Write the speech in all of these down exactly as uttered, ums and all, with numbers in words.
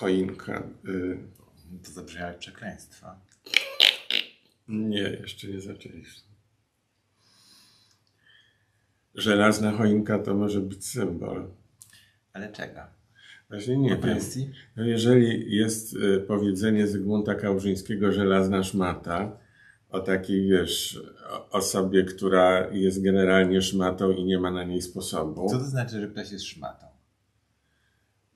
choinkę. Y... To zabrzmiało przekleństwa. Nie, jeszcze nie zaczęliśmy. Żelazna choinka to może być symbol. Ale czego? Właśnie nie wiem. No jeżeli jest y, powiedzenie Zygmunta Kałużyńskiego żelazna szmata, o takiej, wiesz, osobie, która jest generalnie szmatą i nie ma na niej sposobu. Co to znaczy, że ktoś jest szmatą?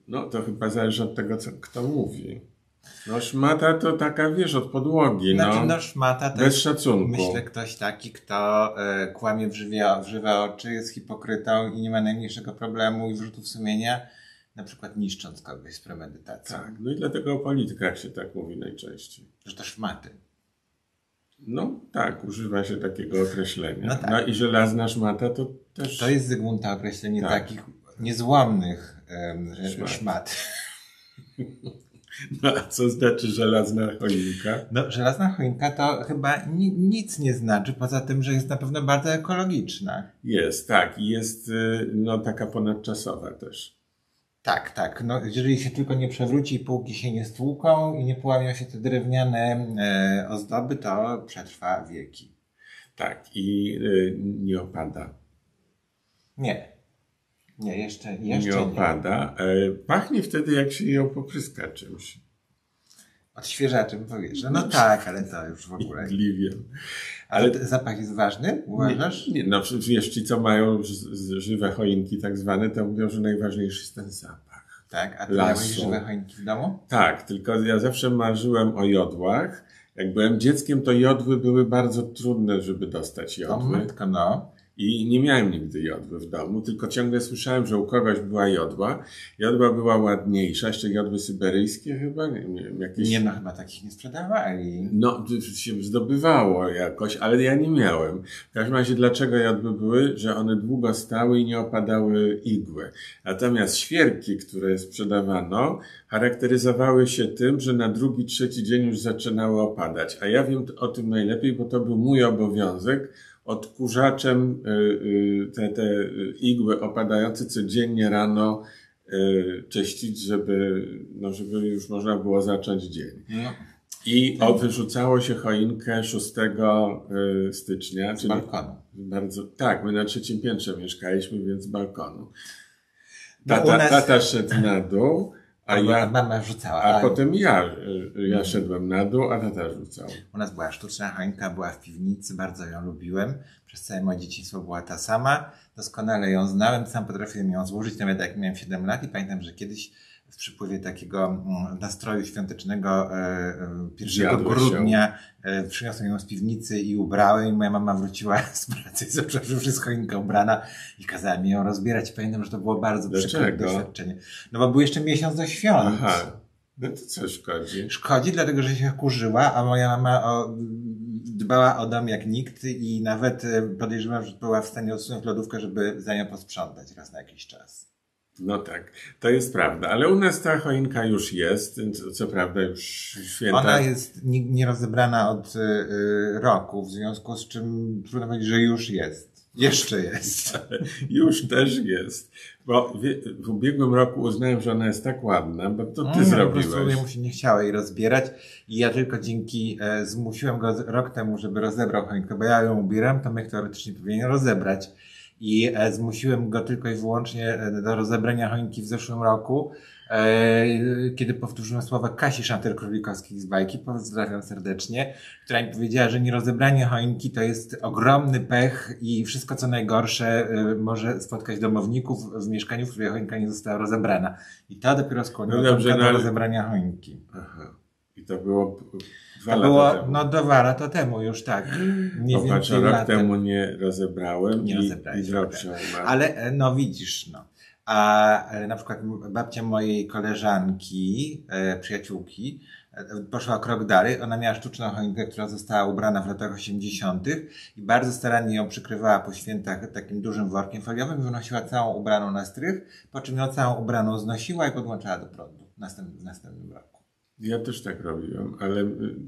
No to chyba zależy od tego, co, kto mówi. No szmata to taka, wiesz, od podłogi. Znaczy, no, no szmata to bez jest, szacunku. Myślę, ktoś taki, kto y, kłamie w żywe, w żywe oczy, jest hipokrytą i nie ma najmniejszego problemu i wrzutów sumienia, na przykład niszcząc kogoś z premedytacją. Tak, no i dlatego o politykach się tak mówi najczęściej. Że to szmaty. No tak, używa się takiego określenia. No, tak. No i żelazna szmata to też... To jest Zygmunta określenie tak. takich niezłomnych um, szmat. szmat. No a co znaczy żelazna choinka? No żelazna choinka to chyba ni nic nie znaczy, poza tym, że jest na pewno bardzo ekologiczna. Jest, tak. I jest no, taka ponadczasowa też. Tak, tak. No, jeżeli się tylko nie przewróci i półki się nie stłuką i nie połamią się te drewniane e, ozdoby, to przetrwa wieki. Tak. I y, nie opada. Nie. Nie, jeszcze, jeszcze nie. Opada. Nie opada. Pachnie wtedy, jak się ją popryska czymś. Odświeżaczem powietrza. No, no tak, ale to już w ogóle. Gliwiem. Ale to, zapach jest ważny, uważasz? Nie, nie, no wiesz, ci co mają z, z, żywe choinki tak zwane, to mówią, że najważniejszy jest ten zapach. Tak, a ty lasu. Miałeś żywe choinki w domu? Tak, tylko ja zawsze marzyłem o jodłach. Jak byłem dzieckiem, to jodły były bardzo trudne, żeby dostać jodły. O matko, no. I nie miałem nigdy jodły w domu, tylko ciągle słyszałem, że u kogoś była jodła. Jodła była ładniejsza, jeszcze jodły syberyjskie chyba, nie wiem, jakieś... Nie no, chyba takich nie sprzedawali. No, się zdobywało jakoś, ale ja nie miałem. W każdym razie dlaczego jodły były? Że one długo stały i nie opadały igły. Natomiast świerki, które sprzedawano, charakteryzowały się tym, że na drugi, trzeci dzień już zaczynały opadać. A ja wiem o tym najlepiej, bo to był mój obowiązek, odkurzaczem te, te igły opadające codziennie rano czyścić, żeby, no żeby już można było zacząć dzień. No. I tak. Wyrzucało się choinkę szóstego stycznia. Z balkonu. Bardzo, tak, my na trzecim piętrze mieszkaliśmy, więc z balkonu. Tata, no nas... tata szedł na dół. A, ja, mama rzucała, a, a potem ja, ja szedłem na dół, a tata rzucał. U nas była sztuczna choinka, była w piwnicy, bardzo ją lubiłem. Przez całe moje dzieciństwo była ta sama. Doskonale ją znałem, sam potrafiłem ją złożyć, nawet jak miałem siedem lat. I pamiętam, że kiedyś w przypływie takiego nastroju świątecznego pierwszego grudnia się. Przyniosłem ją z piwnicy i ubrałem. I moja mama wróciła z pracy, zawsze z choinką ubrana i kazała mi ją rozbierać. Pamiętam, że to było bardzo przykre doświadczenie. No bo był jeszcze miesiąc do świąt. Aha. No to co szkodzi? Szkodzi, dlatego że się kurzyła, a moja mama o, dbała o dom jak nikt i nawet podejrzewam, że była w stanie odsunąć lodówkę, żeby za nią posprzątać raz na jakiś czas. No tak, to jest prawda, ale u nas ta choinka już jest, co, co prawda już święta. Ona jest nierozebrana od y, roku, w związku z czym trudno powiedzieć, że już jest. Jeszcze jest. Już też jest, bo w, w ubiegłym roku uznałem, że ona jest tak ładna, bo to ty no, zrobiłeś. Po prostu mu się nie chciało jej rozbierać i ja tylko dzięki, e, zmusiłem go rok temu, żeby rozebrał choinkę, bo ja ją ubieram, to my teoretycznie powinien rozebrać. I zmusiłem go tylko i wyłącznie do rozebrania choinki w zeszłym roku, kiedy powtórzyłem słowa Kasi Szanter-Królikowskiej z bajki, pozdrawiam serdecznie, która mi powiedziała, że nierozebranie choinki to jest ogromny pech i wszystko co najgorsze może spotkać domowników w mieszkaniu, w którym choinka nie została rozebrana. I to dopiero skłoniło no do ale... rozebrania choinki. Aha. I to było dwa to lata było, temu. No dwa lata temu już, tak. Popatrz, rok latem. Temu nie rozebrałem nie i, i drog się umarł. Ale no widzisz, no. A na przykład babcia mojej koleżanki, e, przyjaciółki, poszła krok dalej. Ona miała sztuczną choinkę, która została ubrana w latach osiemdziesiątych i bardzo starannie ją przykrywała po świętach takim dużym workiem foliowym. Wynosiła całą ubraną na strych, po czym ją całą ubraną znosiła i podłączała do prądu w następnym, następnym roku. Ja też tak robiłem, ale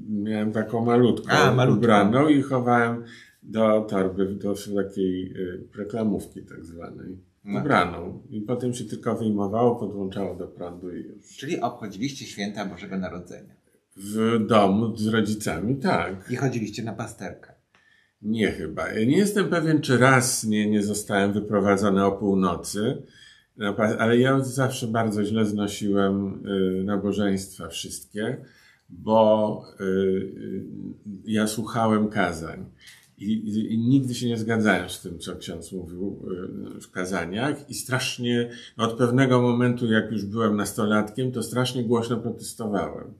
miałem taką malutką, A, malutką. ubraną i chowałem do torby, do takiej reklamówki tak zwanej. ubraną. I potem się tylko wyjmowało, podłączało do prądu i już. Czyli obchodziliście święta Bożego Narodzenia? W domu z rodzicami, tak. I chodziliście na pasterkę? Nie chyba. Ja nie jestem pewien, czy raz nie, nie zostałem wyprowadzony o północy, ale ja zawsze bardzo źle znosiłem nabożeństwa wszystkie, bo ja słuchałem kazań i, i, i nigdy się nie zgadzałem z tym, co ksiądz mówił w kazaniach i strasznie od pewnego momentu, jak już byłem nastolatkiem, to strasznie głośno protestowałem.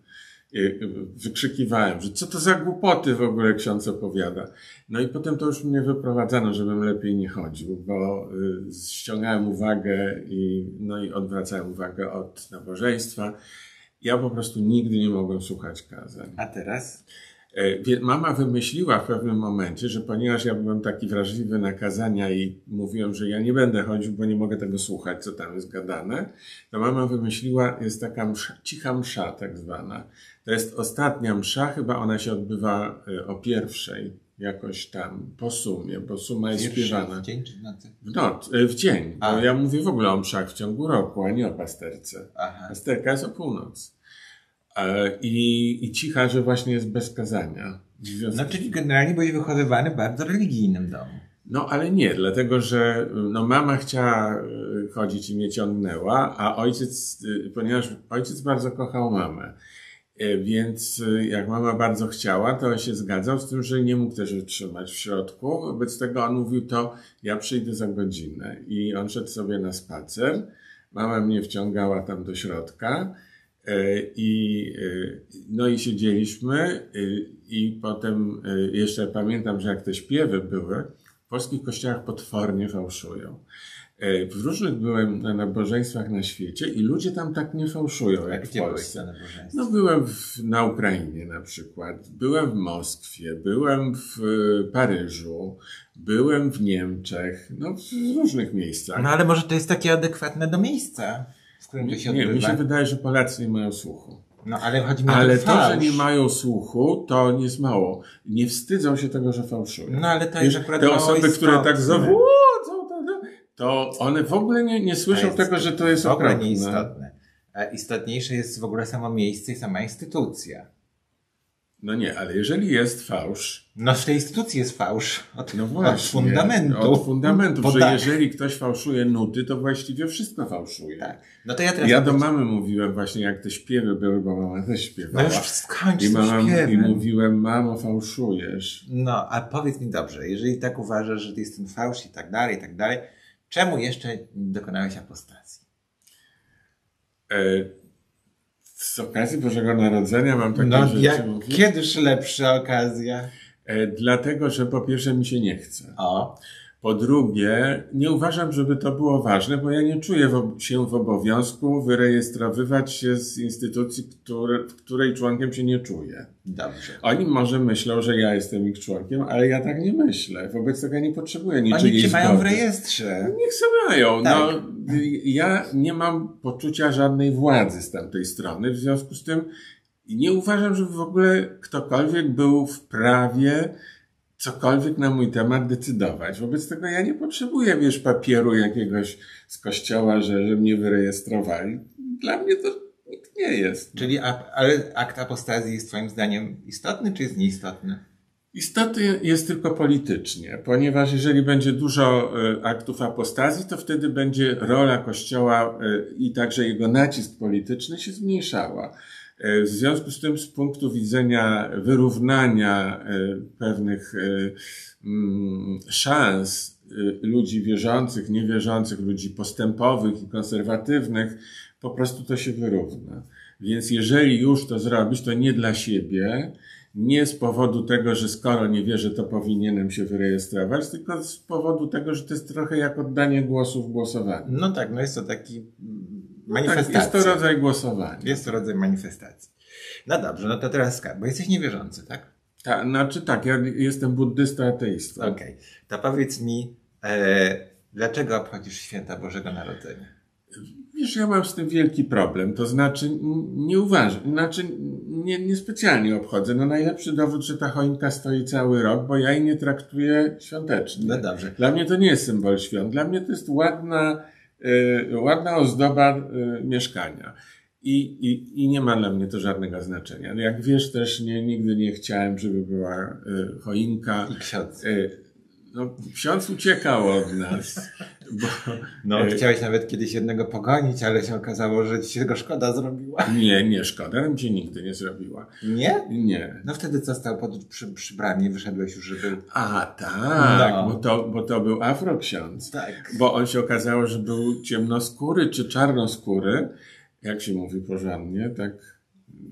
Wykrzykiwałem, że co to za głupoty w ogóle ksiądz opowiada. No i potem to już mnie wyprowadzano, żebym lepiej nie chodził, bo ściągałem uwagę i, no i odwracałem uwagę od nabożeństwa. Ja po prostu nigdy nie mogłem słuchać kazań. A teraz? Mama wymyśliła w pewnym momencie, że ponieważ ja byłem taki wrażliwy na kazania i mówiłem, że ja nie będę chodził, bo nie mogę tego słuchać, co tam jest gadane, to mama wymyśliła, jest taka msza, cicha msza tak zwana. To jest ostatnia msza, chyba ona się odbywa o pierwszej, jakoś tam po sumie, bo suma jest Pierwszy śpiewana. W dzień czy w nocy? W, noc, w dzień, a. Bo ja mówię w ogóle o mszach w ciągu roku, a nie o pasterce. Aha. Pasterka jest o północy. I, i cicha, że właśnie jest bez kazania. No czyli generalnie byłeś wychowywany w bardzo religijnym domu. No ale nie, dlatego że no, mama chciała chodzić i mnie ciągnęła, a ojciec, ponieważ ojciec bardzo kochał mamę, więc jak mama bardzo chciała, to się zgadzał z tym, że nie mógł też utrzymać w środku. Wobec tego on mówił to, ja przyjdę za godzinę. I on szedł sobie na spacer, mama mnie wciągała tam do środka, I, no i siedzieliśmy i potem jeszcze pamiętam, że jak te śpiewy były, w polskich kościołach potwornie fałszują. W różnych byłem na nabożeństwach na świecie i ludzie tam tak nie fałszują jak w Polsce. No byłem w, na Ukrainie na przykład, byłem w Moskwie, byłem w Paryżu, byłem w Niemczech, no w różnych miejscach. No ale może to jest takie adekwatne do miejsca? Się nie, mi się wydaje, że Polacy nie mają słuchu. No, ale chodzi mi ale o to, fałsz. Że nie mają słuchu, to nie jest mało. Nie wstydzą się tego, że fałszują. No, ale to jest akurat te osoby, które istotne. Tak znowu, to one w ogóle nie, nie słyszą jest, tego, że to jest okropne. Nieistotne. Istotniejsze jest w ogóle samo miejsce i sama instytucja. No nie, ale jeżeli jest fałsz... No w tej instytucji jest fałsz. Od, no właśnie, od fundamentów. Od fundamentów, bo że tak. Jeżeli ktoś fałszuje nuty, to właściwie wszystko fałszuje. Tak. No to ja teraz ja do mamy mówiłem właśnie, jak te śpiewy były, bo mama też śpiewała. No już skończ I, mama, I mówiłem, mamo, fałszujesz. No, a powiedz mi dobrze, jeżeli tak uważasz, że to jest ten fałsz i tak dalej, i tak dalej, czemu jeszcze dokonałeś apostazji? E Z okazji Bożego Narodzenia mam takie no, rzeczy jak mówić. Kiedyż lepsza okazja? E, dlatego, że po pierwsze mi się nie chce. O. Po drugie, nie uważam, żeby to było ważne, bo ja nie czuję w, się w obowiązku wyrejestrowywać się z instytucji, który, której członkiem się nie czuję. Dobrze. Oni może myślą, że ja jestem ich członkiem, ale ja tak nie myślę. Wobec tego nie potrzebuję niczego. Oni cię mają w rejestrze. Niech sobie mają. Tak. No, ja nie mam poczucia żadnej władzy z tamtej strony. W związku z tym nie uważam, żeby w ogóle ktokolwiek był w prawie cokolwiek na mój temat decydować. Wobec tego ja nie potrzebuję, wiesz, papieru jakiegoś z kościoła, że, że mnie wyrejestrowali. Dla mnie to nikt nie jest. No. Czyli a, ale akt apostazji jest twoim zdaniem istotny, czy jest nieistotny? Istotny jest tylko politycznie, ponieważ jeżeli będzie dużo y, aktów apostazji, to wtedy będzie rola kościoła y, i także jego nacisk polityczny się zmniejszała. W związku z tym z punktu widzenia wyrównania pewnych szans ludzi wierzących, niewierzących, ludzi postępowych i konserwatywnych, po prostu to się wyrówna. Więc jeżeli już to zrobić, to nie dla siebie, nie z powodu tego, że skoro nie wierzę, to powinienem się wyrejestrować, tylko z powodu tego, że to jest trochę jak oddanie głosu w głosowaniu. No tak, no jest to taki... Manifestacja. Tak, jest to rodzaj głosowania. Jest to rodzaj manifestacji. No dobrze, no to teraz skarb, bo jesteś niewierzący, tak? Ta, znaczy tak, ja jestem buddysta, ateistą. Okej, okay. To powiedz mi, e, dlaczego obchodzisz święta Bożego Narodzenia? Wiesz, ja mam z tym wielki problem, to znaczy nie uważam, znaczy nie, nie specjalnie obchodzę. No najlepszy dowód, że ta choinka stoi cały rok, bo ja jej nie traktuję świątecznie. No dobrze. Dla mnie to nie jest symbol świąt, dla mnie to jest ładna, yy, ładna ozdoba yy, mieszkania. I, i, I nie ma dla mnie to żadnego znaczenia. Jak wiesz też, nie, nigdy nie chciałem, żeby była y, choinka. I ksiądz. Y, no, ksiądz uciekał od nas. Bo, no, y, chciałeś nawet kiedyś jednego pogonić, ale się okazało, że ci się go szkoda zrobiła. Nie, nie, szkoda nam ci nigdy nie zrobiła. Nie? Nie. No wtedy co stało pod, przy, przy bramie? Wyszedłeś już, żeby... A, tak, no. bo, to, bo to był afroksiądz. Tak. Bo on się okazało, że był ciemnoskóry czy czarnoskóry. Jak się mówi porządnie, tak?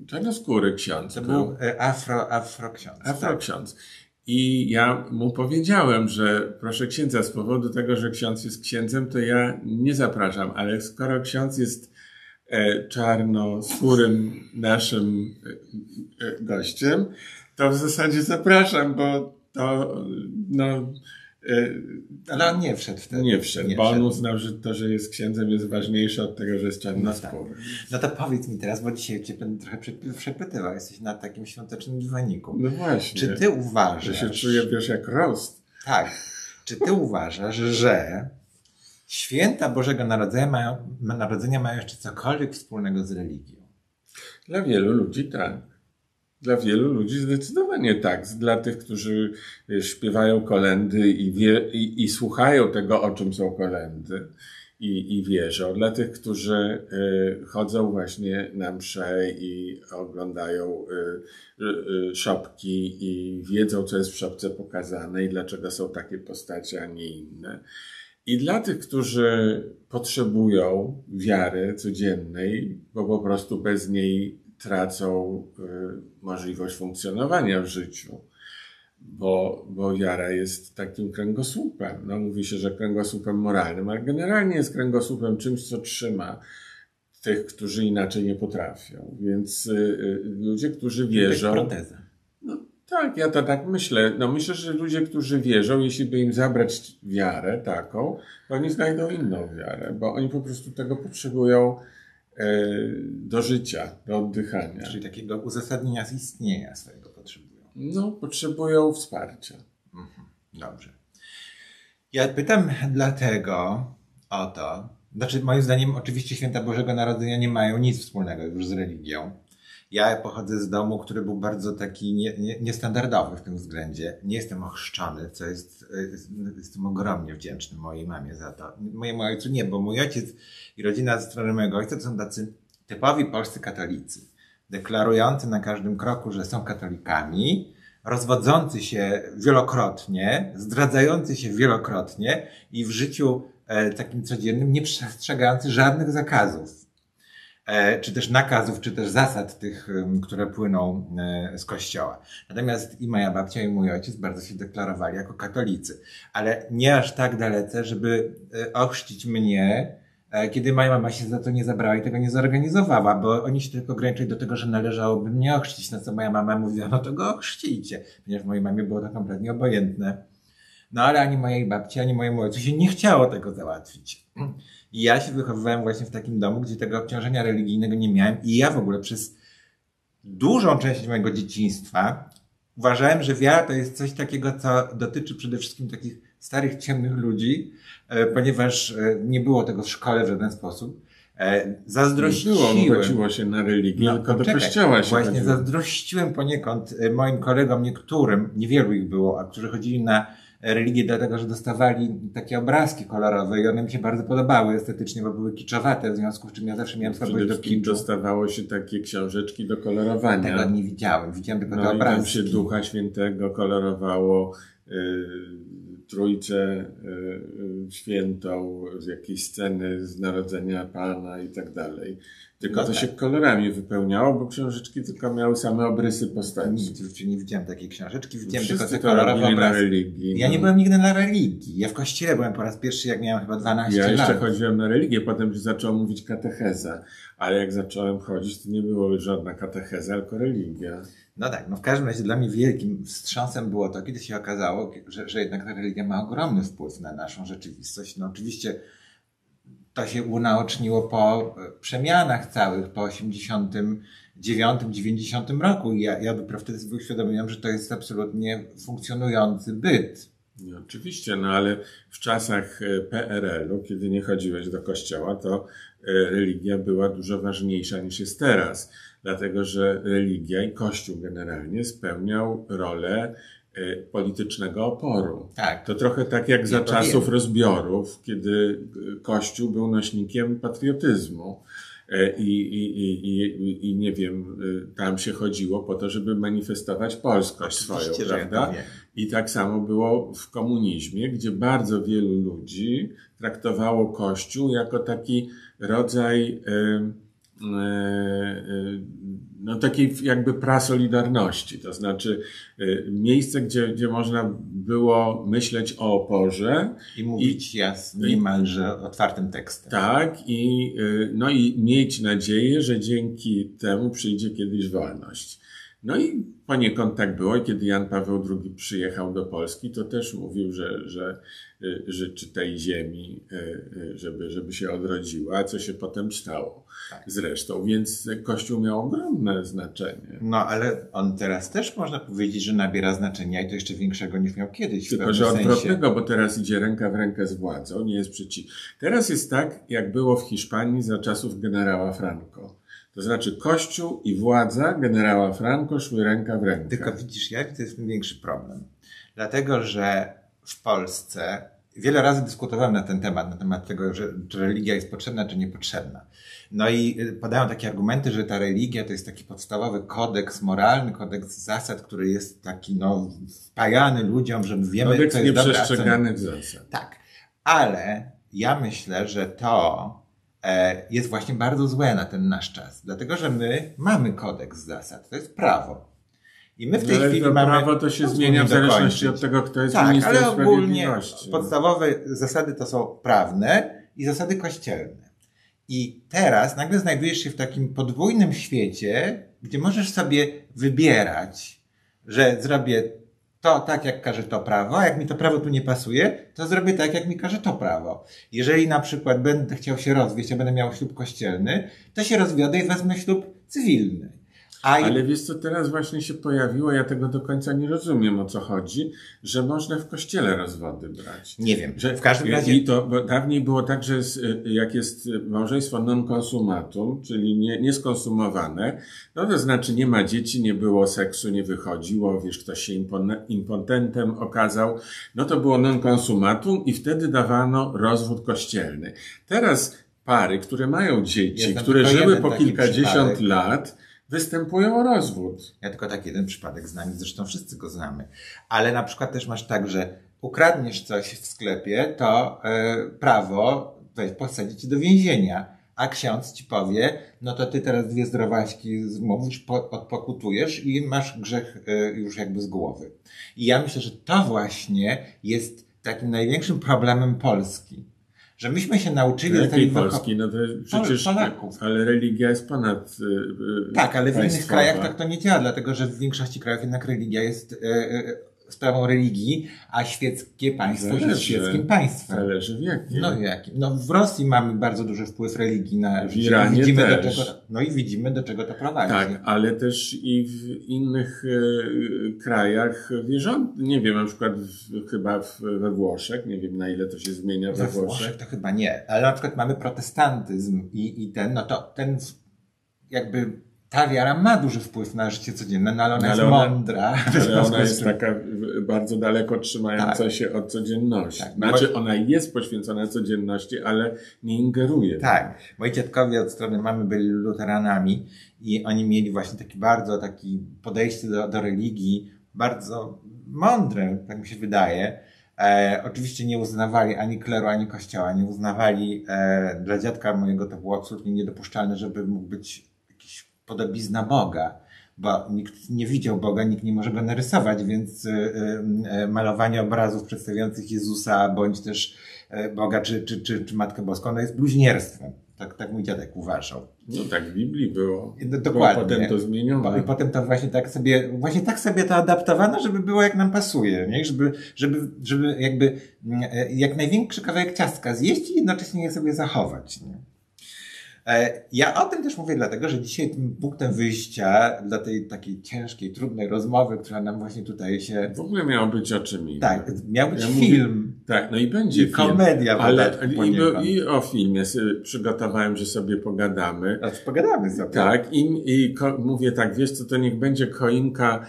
Czarnoskóry ksiądz. To był, był afro, afroksiądz. Afroksiądz. Tak. I ja mu powiedziałem, że proszę księdza, z powodu tego, że ksiądz jest księdzem, to ja nie zapraszam, ale skoro ksiądz jest e, czarnoskórym naszym e, e, gościem, to w zasadzie zapraszam, bo to no... Ale on nie wszedł wtedy. Nie wszedł, nie bo wszedł. On uznał, że to, że jest księdzem, jest ważniejsze od tego, że jest czarnoskóry. No, tak. No to powiedz mi teraz, bo dzisiaj cię będę trochę przepytywał. Jesteś na takim świątecznym dywaniku. No właśnie. Czy ty uważasz... Ja się czuję, wiesz, jak roast. Tak. Czy ty uważasz, że święta Bożego Narodzenia mają, Narodzenia mają jeszcze cokolwiek wspólnego z religią? Dla wielu ludzi tak. Dla wielu ludzi zdecydowanie tak. Dla tych, którzy śpiewają kolendy i, wie, i, i słuchają tego, o czym są kolendy i, i wierzą. Dla tych, którzy y, chodzą właśnie na msze i oglądają y, y, szopki i wiedzą, co jest w szopce pokazane i dlaczego są takie postacie, a nie inne. I dla tych, którzy potrzebują wiary codziennej, bo po prostu bez niej tracą y, możliwość funkcjonowania w życiu, bo, bo wiara jest takim kręgosłupem. No, mówi się, że kręgosłupem moralnym, ale generalnie jest kręgosłupem czymś, co trzyma tych, którzy inaczej nie potrafią. Więc y, y, ludzie, którzy wierzą... To jest proteza. No, tak, ja to tak myślę. No, myślę, że ludzie, którzy wierzą, jeśli by im zabrać wiarę taką, to oni znajdą inną wiarę, bo oni po prostu tego potrzebują do życia, do oddychania. Czyli takiego uzasadnienia istnienia swojego potrzebują. No, potrzebują wsparcia. Mhm. Dobrze. Ja pytam dlatego o to, znaczy moim zdaniem oczywiście święta Bożego Narodzenia nie mają nic wspólnego już z religią. Ja pochodzę z domu, który był bardzo taki nie, nie, niestandardowy w tym względzie. Nie jestem ochrzczony, co jest, jestem ogromnie wdzięczny mojej mamie za to. Mojemu ojcu nie, bo mój ojciec i rodzina ze strony mojego ojca to są tacy typowi polscy katolicy, deklarujący na każdym kroku, że są katolikami, rozwodzący się wielokrotnie, zdradzający się wielokrotnie i w życiu e, takim codziennym nie przestrzegający żadnych zakazów. Czy też nakazów, czy też zasad tych, które płyną z kościoła. Natomiast i moja babcia, i mój ojciec bardzo się deklarowali jako katolicy. Ale nie aż tak dalece, żeby ochrzcić mnie, kiedy moja mama się za to nie zabrała i tego nie zorganizowała, bo oni się tylko ograniczyli do tego, że należałoby mnie ochrzcić, na co moja mama mówiła, no to go ochrzcijcie, ponieważ mojej mamie było to kompletnie obojętne. No ale ani mojej babci, ani mojemu ojcu się nie chciało tego załatwić. I ja się wychowywałem właśnie w takim domu, gdzie tego obciążenia religijnego nie miałem i ja w ogóle przez dużą część mojego dzieciństwa uważałem, że wiara to jest coś takiego, co dotyczy przede wszystkim takich starych, ciemnych ludzi, ponieważ nie było tego w szkole w żaden sposób. Zazdrościłem. Nie było, chodziło się na religię, no, tylko do kościoła się Właśnie chodziło. Zazdrościłem poniekąd moim kolegom, niektórym, niewielu ich było, a którzy chodzili na religię dlatego, że dostawali takie obrazki kolorowe i one mi się bardzo podobały estetycznie, bo były kiczowate, w związku z czym ja zawsze miałem słabość do kiczu. Dostawało się takie książeczki do kolorowania. Tego nie widziałem, widziałem tylko no te obrazki. No i tam się Ducha Świętego kolorowało, yy, Trójcę yy, Świętą, jakieś sceny z Narodzenia Pana i tak dalej. Tylko no to tak. się kolorami wypełniało, bo książeczki tylko miały same obrysy postaci. Nic, już nie widziałem takiej książeczki, widziałem Wszyscy tylko te kolorowe obrazy. Religii, ja no. nie byłem nigdy na religii. Ja w kościele byłem po raz pierwszy, jak miałem chyba dwanaście lat. Ja jeszcze lat. chodziłem na religię, potem zacząłem mówić katecheza. Ale jak zacząłem chodzić, to nie było żadna katecheza, tylko religia. No tak, no w każdym razie dla mnie wielkim wstrząsem było to, kiedy się okazało, że, że jednak ta religia ma ogromny wpływ na naszą rzeczywistość. No oczywiście to się unaoczniło po przemianach całych, po osiemdziesiątym dziewiątym, dziewięćdziesiątym roku. I ja, ja dopiero wtedy sobie uświadomiłem, że to jest absolutnie funkcjonujący byt. No, oczywiście, no ale w czasach P R L u, kiedy nie chodziłeś do kościoła, to religia była dużo ważniejsza niż jest teraz. Dlatego, że religia i Kościół generalnie spełniał rolę politycznego oporu. Tak. To trochę tak jak za czasów rozbiorów, kiedy Kościół był nośnikiem patriotyzmu. I, i, i, i nie wiem, tam się chodziło po to, żeby manifestować polskość swoją, prawda? I tak samo było w komunizmie, gdzie bardzo wielu ludzi traktowało Kościół jako taki rodzaj yy, yy, no takiej jakby prasolidarności, to znaczy yy, miejsce, gdzie, gdzie można było myśleć o oporze. I mówić i, jasno, niemalże otwartym tekstem. Tak, i, yy, no i mieć nadzieję, że dzięki temu przyjdzie kiedyś wolność. No i poniekąd tak było, i kiedy Jan Paweł drugi przyjechał do Polski, to też mówił, że, że życzy tej ziemi, żeby, żeby się odrodziła, co się potem stało tak. Zresztą. Więc Kościół miał ogromne znaczenie. No ale on teraz też można powiedzieć, że nabiera znaczenia i to jeszcze większego niż miał kiedyś. Tylko, że odwrotnego, bo teraz idzie ręka w rękę z władzą, nie jest przeciw. Teraz jest tak, jak było w Hiszpanii za czasów generała Franco. To znaczy Kościół i władza generała Franco szły ręka w rękę. Tylko widzisz, jak to jest największy problem. Dlatego, że w Polsce wiele razy dyskutowałem na ten temat, na temat tego, że, czy religia jest potrzebna, czy niepotrzebna. No i padają takie argumenty, że ta religia to jest taki podstawowy kodeks moralny, kodeks zasad, który jest taki no, wpajany ludziom, że my wiemy, kodeks co jest dobre. Kodeks nieprzestrzeganych zasad. Tak, ale ja myślę, że to jest właśnie bardzo złe na ten nasz czas. Dlatego, że my mamy kodeks zasad. To jest prawo. I my w tej ale chwili to mamy... prawo to się no, zmienia w zależności od tego, kto jest tak, ministrem sprawiedliwości. Tak, ale ogólnie podstawowe zasady to są prawne i zasady kościelne. I teraz nagle znajdujesz się w takim podwójnym świecie, gdzie możesz sobie wybierać, że zrobię to tak, jak każe to prawo, a jak mi to prawo tu nie pasuje, to zrobię tak, jak mi każe to prawo. Jeżeli na przykład będę chciał się rozwieść, a będę miał ślub kościelny, to się rozwiodę i wezmę ślub cywilny. A ale i... wiesz co, teraz właśnie się pojawiło, ja tego do końca nie rozumiem, o co chodzi, że można w kościele rozwody brać. Nie wiem, że w każdym razie... I to, bo dawniej było tak, że jest, jak jest małżeństwo non-consumatum, czyli nie, nieskonsumowane, no to znaczy nie ma dzieci, nie było seksu, nie wychodziło, wiesz, ktoś się impotentem okazał, no to było non-consumatum i wtedy dawano rozwód kościelny. Teraz pary, które mają dzieci, ja które żyły po kilkadziesiąt lat... występują o rozwód. Ja tylko tak jeden przypadek znam, zresztą wszyscy go znamy. Ale na przykład też masz tak, że ukradniesz coś w sklepie, to yy, prawo posadzi cię do więzienia, a ksiądz ci powie, no to ty teraz dwie zdrowaśki zmówisz, po, odpokutujesz i masz grzech yy, już jakby z głowy. I ja myślę, że to właśnie jest takim największym problemem Polski. Że myśmy się nauczyli... Lepiej Polski, no to przecież... Polaków. Ale religia jest ponad... Yy, tak, ale w innych krajach tak to nie działa, dlatego że w większości krajów jednak religia jest yy, sprawą religii, a świeckie państwo zależy, jest świeckim państwem. Zależy w jakim. No, jakim. No w Rosji mamy bardzo duży wpływ religii na... W Iranie widzimy też. Do czego, no i widzimy, do czego to prowadzi. Tak, ale też i w innych yy, krajach wierzących, nie wiem, na przykład w, chyba w, we Włoszech, nie wiem na ile to się zmienia we, we Włoszech. Włoszech to chyba nie, ale na przykład mamy protestantyzm i, i ten, no to ten jakby... Ta wiara ma duży wpływ na życie codzienne, no ale ona ale jest ona, mądra. Ale ona jest taka bardzo daleko trzymająca tak. się od codzienności. Tak, znaczy bo... ona jest poświęcona codzienności, ale nie ingeruje. Tak. Moi dziadkowie od strony mamy byli luteranami i oni mieli właśnie taki bardzo taki podejście do, do religii, bardzo mądre, tak mi się wydaje. E, oczywiście nie uznawali ani kleru, ani kościoła, nie uznawali, e, dla dziadka mojego to było absolutnie niedopuszczalne, żeby mógł być podobizna Boga, bo nikt nie widział Boga, nikt nie może go narysować, więc malowanie obrazów przedstawiających Jezusa bądź też Boga czy, czy, czy, czy Matkę Boską, no jest bluźnierstwem. Tak, tak mój dziadek uważał. No tak w Biblii było. No, dokładnie. Bo potem to zmieniono. I potem to właśnie tak sobie, właśnie tak sobie to adaptowano, żeby było jak nam pasuje, nie? Żeby, żeby, żeby jakby jak największy kawałek ciastka zjeść i jednocześnie je sobie zachować, nie? Ja o tym też mówię dlatego, że dzisiaj tym punktem wyjścia dla tej takiej ciężkiej, trudnej rozmowy, która nam właśnie tutaj się... W ogóle miała być o czym innym. Tak, miał być ja film. Mówię, tak, no i będzie i film. Komedia. Ale i, i o filmie przygotowałem, że sobie pogadamy. A pogadamy sobie. Tak, i, i ko, mówię tak, wiesz co, to niech będzie koinka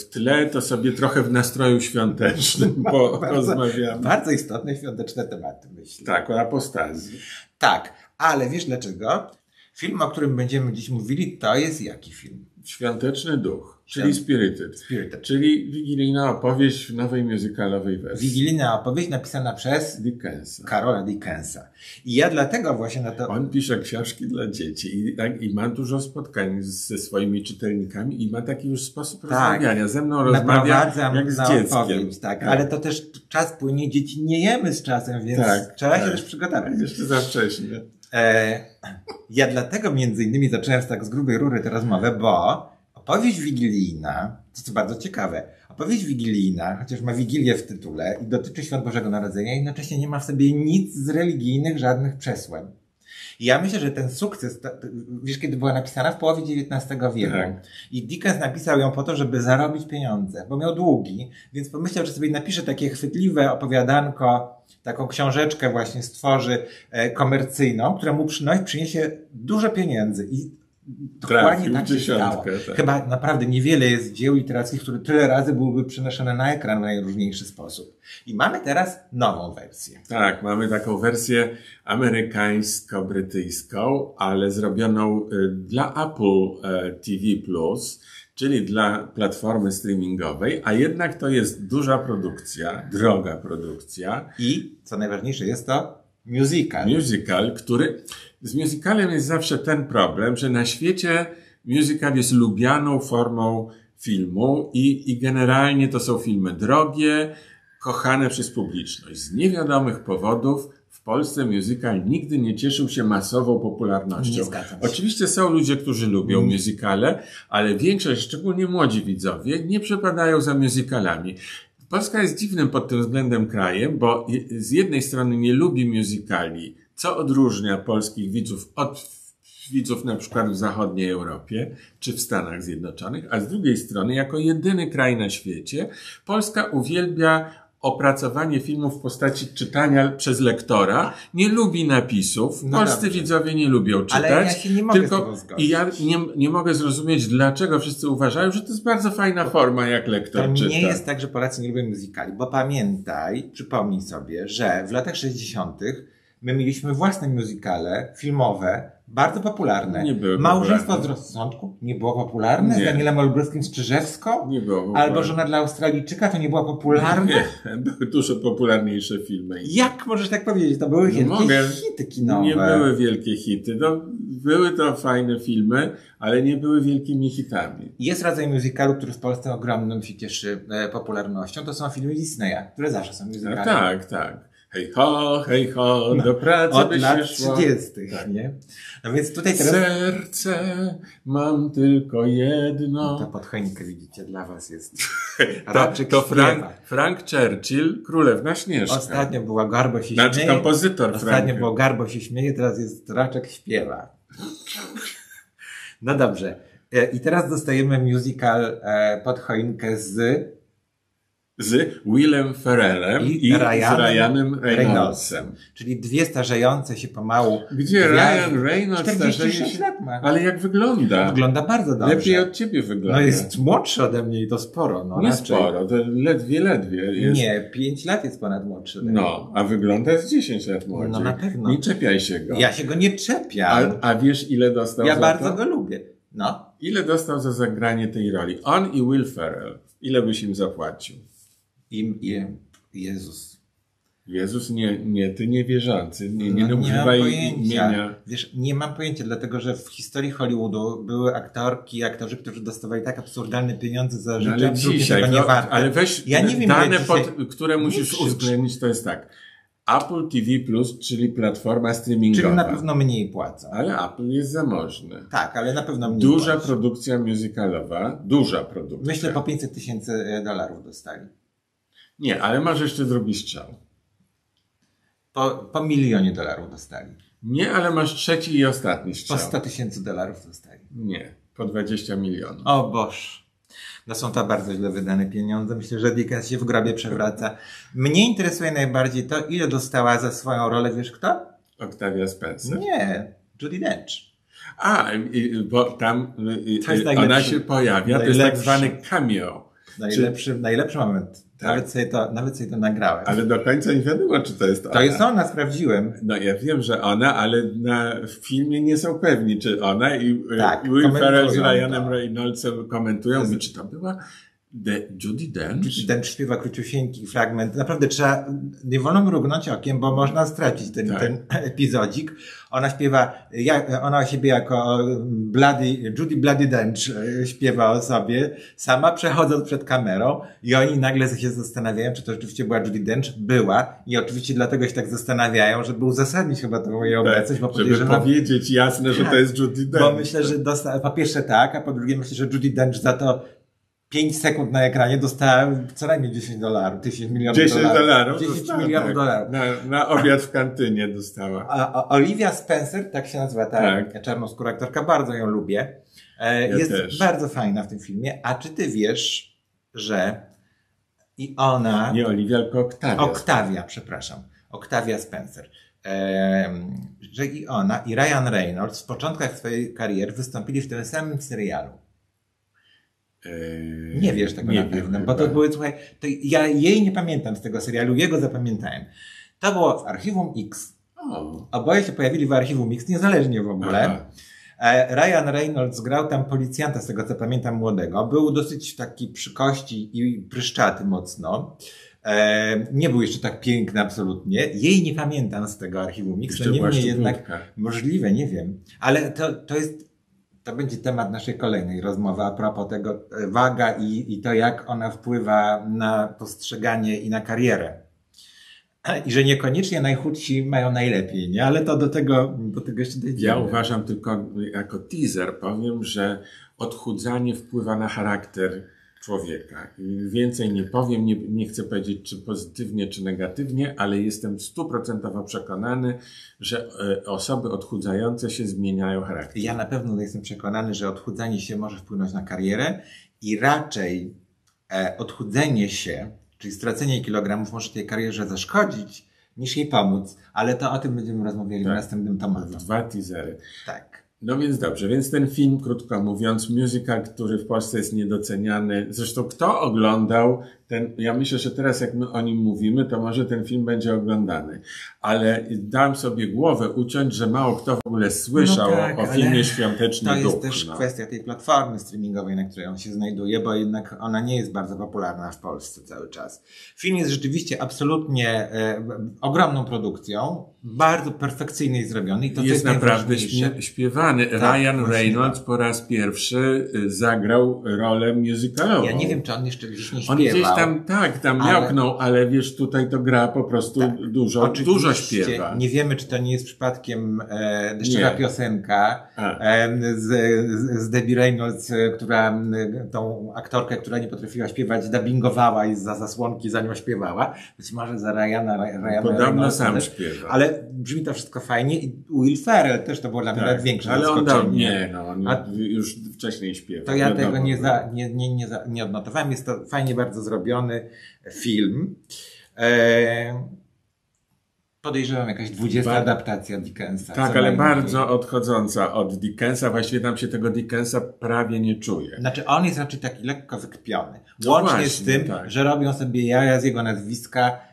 w tle, to sobie trochę w nastroju świątecznym porozmawiamy. Bardzo istotne świąteczne tematy, myślę. Tak, o apostazji. Tak. Ale wiesz dlaczego? Film, o którym będziemy dziś mówili, to jest jaki film? Świąteczny duch, czyli Spirited. Spirited. Czyli wigilijna opowieść w nowej muzykalowej wersji. Wigilijna opowieść napisana przez Dickensa. Karola Dickensa. I ja dlatego właśnie na to... On pisze książki dla dzieci i, i ma dużo spotkań ze swoimi czytelnikami i ma taki już sposób tak. rozmawiania. Ze mną rozmawia jak z dzieckiem. Opowieść, tak. Tak. Ale to też czas płynie, dzieci nie jemy z czasem, więc tak, trzeba tak. się też przygotować. Jeszcze za wcześnie. Ja dlatego między innymi zacząłem tak z grubej rury tę rozmowę, bo opowieść wigilijna, to co bardzo ciekawe, opowieść wigilijna, chociaż ma wigilię w tytule i dotyczy Świąt Bożego Narodzenia, jednocześnie nie ma w sobie nic z religijnych, żadnych przesłań. I ja myślę, że ten sukces, to, wiesz, kiedy była napisana w połowie dziewiętnastego wieku tak. i Dickens napisał ją po to, żeby zarobić pieniądze, bo miał długi, więc pomyślał, że sobie napisze takie chwytliwe opowiadanko, taką książeczkę właśnie stworzy e, komercyjną, która mu przynosi, przyniesie dużo pieniędzy i dokładnie tak się stało. Tak. Chyba naprawdę niewiele jest dzieł literackich, które tyle razy byłyby przenoszone na ekran w najróżniejszy sposób. I mamy teraz nową wersję. Tak, mamy taką wersję amerykańsko-brytyjską, ale zrobioną y, dla Apple y, T V plus, czyli dla platformy streamingowej, a jednak to jest duża produkcja, droga produkcja. I, co najważniejsze, jest to musical. Musical, który... Z musicalem jest zawsze ten problem, że na świecie musical jest lubianą formą filmu i, i generalnie to są filmy drogie, kochane przez publiczność. Z niewiadomych powodów w Polsce musical nigdy nie cieszył się masową popularnością. Oczywiście są ludzie, którzy lubią mm. musicale, ale większość, szczególnie młodzi widzowie, nie przepadają za musicalami. Polska jest dziwnym pod tym względem krajem, bo z jednej strony nie lubi musicali, co odróżnia polskich widzów od widzów na przykład w zachodniej Europie czy w Stanach Zjednoczonych, a z drugiej strony jako jedyny kraj na świecie Polska uwielbia opracowanie filmów w postaci czytania przez lektora, nie lubi napisów, no polscy dobrze. Widzowie nie lubią czytać. Ale ja się nie mogę tylko, i ja nie, nie mogę zrozumieć, dlaczego wszyscy uważają, że to jest bardzo fajna forma, jak lektor to czyta. To nie jest tak, że Polacy nie lubią muzykali, bo pamiętaj, przypomnij sobie, że w latach sześćdziesiątych my mieliśmy własne muzykale filmowe, bardzo popularne. Nie były Małżeństwo z rozsądku nie było popularne. Nie. Z Danielem Olbrskim z Czyżewską. Nie było popularne. Albo Żona dla Australijczyka to nie była popularna. Nie, były dużo popularniejsze filmy. Jak możesz tak powiedzieć? To były wielkie no hity kinowe. Nie były wielkie hity. No, były to fajne filmy, ale nie były wielkimi hitami. Jest rodzaj musicalu, który w Polsce ogromnym się cieszy popularnością. To są filmy Disneya, które zawsze są musicalami. No, tak, tak. Hej ho, hej ho, no, do pracy od byś lat trzydziestych, tak. nie? No więc tutaj teraz... Serce mam tylko jedno. No to pod choinkę widzicie, dla was jest. to to Frank, Frank Churchill, Królewna Śnieżka. Ostatnio była Garbo się znaczy, śmieje. kompozytor Frank. Ostatnio było Garbo się śmieje, teraz jest Raczek śpiewa. No dobrze. I teraz dostajemy musical pod choinkę z... z Willem Ferrellem i, i Ryanem, z Ryanem Reynoldsem. Czyli dwie starzejące się pomału. Gdzie Ryan Reynolds starzeje się? Lat ma. Ale jak wygląda? Wygląda bardzo dobrze. Lepiej od ciebie wygląda. No jest młodszy ode mnie i to sporo. No, nie raczej. Sporo, to ledwie, ledwie. Jest... Nie, pięć lat jest ponad młodszy. No, a wygląda z dziesięć lat młodziej. No na pewno. Nie czepiaj się go. Ja się go nie czepiam. A, a wiesz ile dostał ja za bardzo to? Go lubię. No. Ile dostał za zagranie tej roli? On i Will Ferrell. Ile byś im zapłacił? Im, im, Jezus. Jezus, nie, nie, ty niewierzący. Nie, nie, no, nie mam imienia. Wiesz, nie mam pojęcia, dlatego że w historii Hollywoodu były aktorki i aktorzy, którzy dostawali tak absurdalne pieniądze za życie, no, ale dzisiaj, tego nie warte. Ale weź ja nie wiem, dane, dzisiaj... pod, które musisz uwzględnić, to jest tak. Apple T V plus, czyli platforma streamingowa. Czyli na pewno mniej płacą. Ale Apple jest zamożny. Tak, ale na pewno mniej Duża płacą. Produkcja musicalowa. Duża produkcja. Myślę, po pięćset tysięcy dolarów dostali. Nie, ale masz jeszcze drugi strzał. Po, po milionie dolarów dostali. Nie, ale masz trzeci i ostatni strzał. Po sto tysięcy dolarów dostali. Nie, po dwadzieścia milionów. O Boże. No są to bardzo źle wydane pieniądze. Myślę, że Dickens się w grobie przewraca. Mnie interesuje najbardziej to, ile dostała za swoją rolę, wiesz kto? Octavia Spencer. Nie, Judy Dench. A, bo tam i, ona się pojawia. Najlepszy. To jest tak zwany cameo. Najlepszy, czy... najlepszy moment. Tak. Nawet, sobie to, nawet sobie to nagrałem. Ale do końca nie wiadomo, czy to jest ona. To jest ona, sprawdziłem. No ja wiem, że ona, ale na, w filmie nie są pewni, czy ona i, tak, i Will Ferrell z Ryanem Reynoldsem komentują. Jest... Mi, czy to była De, Judy Dench? Judy Dench śpiewa króciusieńki fragment. Naprawdę trzeba, nie wolno mrugnąć okiem, bo można stracić ten, tak. ten epizodzik. Ona śpiewa, ja, ona o siebie jako Bloody, Judy Bloody Dench śpiewa o sobie, sama przechodząc przed kamerą i oni nagle się zastanawiają, czy to rzeczywiście była Judy Dench. Była i oczywiście dlatego się tak zastanawiają, żeby uzasadnić chyba tą jej obecność. Bo żeby podejrzewam, powiedzieć jasne, że to jest Judy Dench. Bo myślę, że dosta, po pierwsze tak, a po drugie myślę, że Judy Dench za to pięć sekund na ekranie dostałem co najmniej dziesięć dolarów, tysiąc milionów dolarów. dziesięć dolarów? dziesięć milionów dolarów. Na, na obiad w kantynie dostała. A, a Olivia Spencer, tak się nazywa ta tak. czarnoskóra aktorka, bardzo ją lubię. E, ja jest też. Bardzo fajna w tym filmie. A czy ty wiesz, że i ona... Nie Olivia, tylko Octavia. Octavia, przepraszam. Octavia Spencer. E, że i ona, i Ryan Reynolds w początkach swojej kariery wystąpili w tym samym serialu. Nie wiesz tego nie na pewno, bo to były, słuchaj, to ja jej nie pamiętam z tego serialu, jego zapamiętałem. To było w Archiwum X. Oh. Oboje się pojawili w Archiwum X, niezależnie w ogóle. Aha. Ryan Reynolds grał tam policjanta, z tego co pamiętam, młodego. Był dosyć taki przy kości i pryszczaty mocno. Nie był jeszcze tak piękny absolutnie. Jej nie pamiętam z tego Archiwum X, to niemniej jednak możliwe, nie wiem. Ale to, to jest... To będzie temat naszej kolejnej rozmowy a propos tego waga i, i to, jak ona wpływa na postrzeganie i na karierę. I że niekoniecznie najchudsi mają najlepiej, nie? Ale to do tego, do tego jeszcze dojdziemy. Ja uważam tylko, jako teaser powiem, że odchudzanie wpływa na charakter człowieka. Więcej nie powiem, nie, nie chcę powiedzieć, czy pozytywnie, czy negatywnie, ale jestem stuprocentowo przekonany, że e, osoby odchudzające się zmieniają charakter. Ja na pewno jestem przekonany, że odchudzanie się może wpłynąć na karierę i raczej e, odchudzenie się, czyli stracenie kilogramów może tej karierze zaszkodzić, niż jej pomóc, ale to o tym będziemy rozmawiali tak. w następnym temacie. Dwa teasery. Tak. No więc dobrze, więc ten film, krótko mówiąc, musical, który w Polsce jest niedoceniany. Zresztą kto oglądał ten, ja myślę, że teraz jak my o nim mówimy, to może ten film będzie oglądany. Ale dam sobie głowę uciąć, że mało kto w ogóle słyszał no tak, o filmie Świąteczny duch. To jest duch, też no. kwestia tej platformy streamingowej, na której on się znajduje, bo jednak ona nie jest bardzo popularna w Polsce cały czas. Film jest rzeczywiście absolutnie e, ogromną produkcją, bardzo perfekcyjnie zrobiony. I to jest, jest naprawdę śpiewany. Tak, Ryan Reynolds po raz pierwszy zagrał rolę musicalową. Ja nie wiem, czy on jeszcze gdzieś nie śpiewał. On gdzieś tam, tak, tam ale... miałknął, ale wiesz, tutaj to gra po prostu tak. dużo, oczywiście dużo śpiewa. Nie wiemy, czy to nie jest przypadkiem e, deszczowa piosenka e, z, z Debbie Reynolds, która tą aktorkę, która nie potrafiła śpiewać, dubbingowała i za zasłonki za nią śpiewała. Być może za Ryana Reynolds. Podobno sam też śpiewa. Ale brzmi to wszystko fajnie i Will Ferrell też to było dla mnie tak, największe zaskoczenie. Ale on nie, no, on A, już wcześniej śpiewał. To ja wiadomo, tego nie, za, nie, nie, nie, za, nie odnotowałem. Jest to fajnie bardzo zrobiony film. E, podejrzewam jakaś dwudziesta adaptacja Dickensa. Tak, ale bardzo mówi. odchodząca od Dickensa. Właściwie tam się tego Dickensa prawie nie czuje. Znaczy on jest raczej taki lekko wykpiony. No Łącznie właśnie, z tym, tak. że robią sobie jaja z jego nazwiska.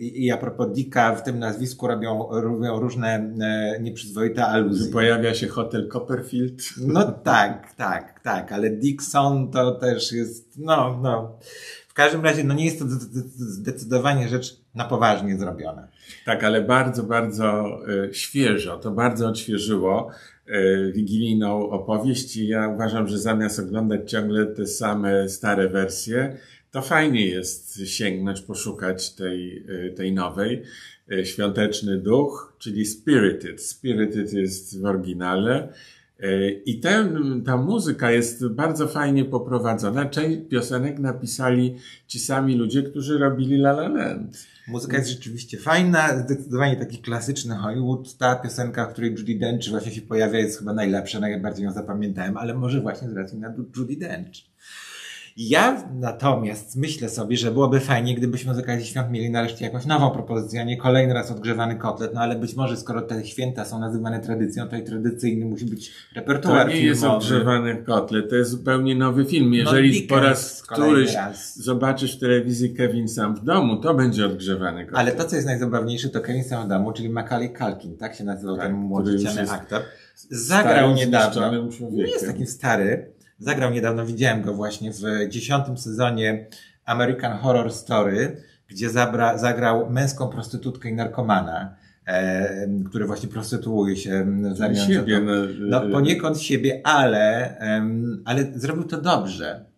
I a propos Dicka, w tym nazwisku robią, robią różne nieprzyzwoite aluzje. Pojawia się Hotel Copperfield. No tak, tak, tak, ale Dickson to też jest, no, no. W każdym razie, no nie jest to zdecydowanie rzecz na poważnie zrobiona. Tak, ale bardzo, bardzo świeżo, to bardzo odświeżyło wigilijną opowieść i ja uważam, że zamiast oglądać ciągle te same stare wersje, to fajnie jest sięgnąć, poszukać tej, tej nowej. Świąteczny duch, czyli Spirited. Spirited jest w oryginale. I ten, ta muzyka jest bardzo fajnie poprowadzona. Część piosenek napisali ci sami ludzie, którzy robili La La Land. Muzyka jest rzeczywiście fajna, zdecydowanie taki klasyczny Hollywood. Ta piosenka, w której Judy Dench właśnie się pojawia, jest chyba najlepsza, najbardziej ją zapamiętałem, ale może właśnie z racji na Judy Dench. Ja natomiast myślę sobie, że byłoby fajnie, gdybyśmy z okazji świąt mieli nareszcie jakąś nową propozycję, a nie kolejny raz odgrzewany kotlet, no ale być może skoro te święta są nazywane tradycją, to i tradycyjny musi być repertuar filmowy. To nie filmowy. Jest odgrzewany kotlet, to jest zupełnie nowy film. Jeżeli no, Dickens, po raz któryś raz. zobaczysz w telewizji Kevin Sam w domu, to będzie odgrzewany kotlet. Ale to, co jest najzabawniejsze, to Kevin Sam w domu, czyli Macaulay Culkin, tak się nazywał tak, ten młody aktor. Zagrał niedawno, nie jest takim stary, Zagrał niedawno, widziałem go właśnie w dziesiątym sezonie American Horror Story, gdzie zabra, zagrał męską prostytutkę i narkomana, e, który właśnie prostytuuje się w zamian za to, no, poniekąd siebie, ale, um, ale zrobił to dobrze.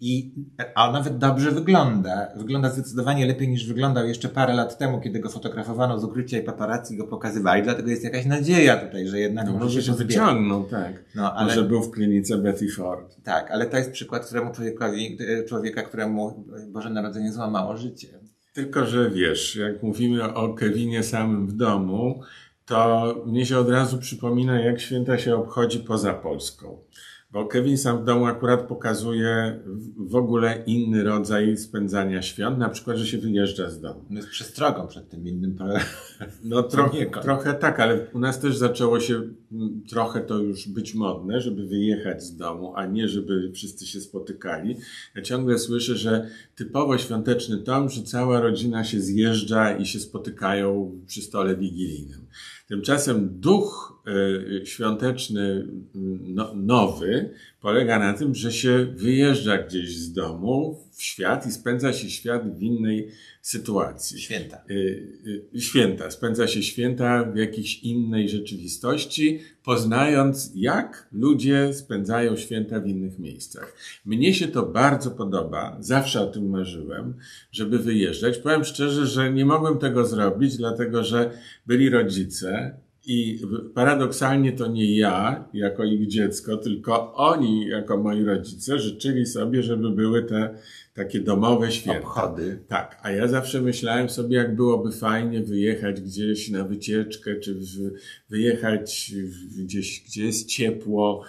I, a on nawet dobrze wygląda. Wygląda zdecydowanie lepiej niż wyglądał jeszcze parę lat temu, kiedy go fotografowano z ukrycia i paparazzi go pokazywali. Dlatego jest jakaś nadzieja tutaj, że jednak... No, może się wyciągnął, tak. No, ale... Może był w klinice Betty Ford. Tak, ale to jest przykład któremu człowiekowi, człowieka, któremu Boże Narodzenie złamało życie. Tylko, że wiesz, jak mówimy o Kevinie samym w domu, to mnie się od razu przypomina, jak święta się obchodzi poza Polską. Bo Kevin Sam w domu akurat pokazuje w ogóle inny rodzaj spędzania świąt, na przykład, że się wyjeżdża z domu. No jest przestrogą przed tym innym. No trochę, trochę tak, ale u nas też zaczęło się trochę to już być modne, żeby wyjechać z domu, a nie żeby wszyscy się spotykali. Ja ciągle słyszę, że typowo świąteczny tom, że cała rodzina się zjeżdża i się spotykają przy stole wigilijnym. Tymczasem duch y, świąteczny no, nowy polega na tym, że się wyjeżdża gdzieś z domu w świat i spędza się świat w innej sytuacji. Święta. Y, y, święta. Spędza się święta w jakiejś innej rzeczywistości, poznając jak ludzie spędzają święta w innych miejscach. Mnie się to bardzo podoba, zawsze o tym marzyłem, żeby wyjeżdżać. Powiem szczerze, że nie mogłem tego zrobić, dlatego że byli rodzice i paradoksalnie to nie ja jako ich dziecko, tylko oni jako moi rodzice życzyli sobie, żeby były te takie domowe święta. Obchody. Tak, a ja zawsze myślałem sobie, jak byłoby fajnie wyjechać gdzieś na wycieczkę, czy wyjechać gdzieś, gdzie jest ciepło,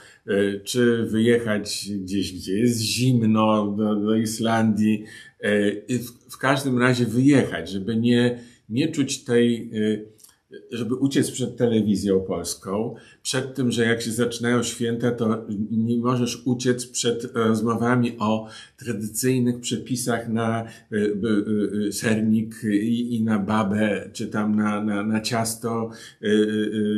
czy wyjechać gdzieś, gdzie jest zimno, do, do Islandii. W, w każdym razie wyjechać, żeby nie, nie czuć tej... żeby uciec przed telewizją polską, przed tym, że jak się zaczynają święta, to nie możesz uciec przed rozmowami o tradycyjnych przepisach na sernik i na babę, czy tam na, na, na ciasto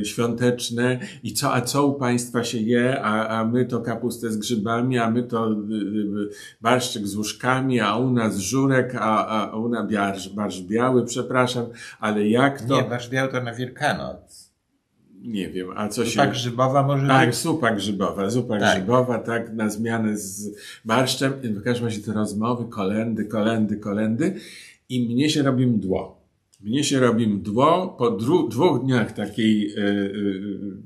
świąteczne i co, a co u państwa się je, a, a my to kapustę z grzybami, a my to barszczyk z łóżkami, a u nas żurek, a, a u nas barsz, barsz biały, przepraszam, ale jak to... Nie, barsz biały to na Wielkanoc. Nie wiem, a co zupa się... Zupa grzybowa może... Tak, zupa grzybowa, zupa tak. grzybowa, tak, na zmianę z barszczem. W każdym razie te rozmowy, kolędy, kolędy, kolędy i mnie się robi mdło. Mnie się robi mdło po dwóch dniach takiej, y,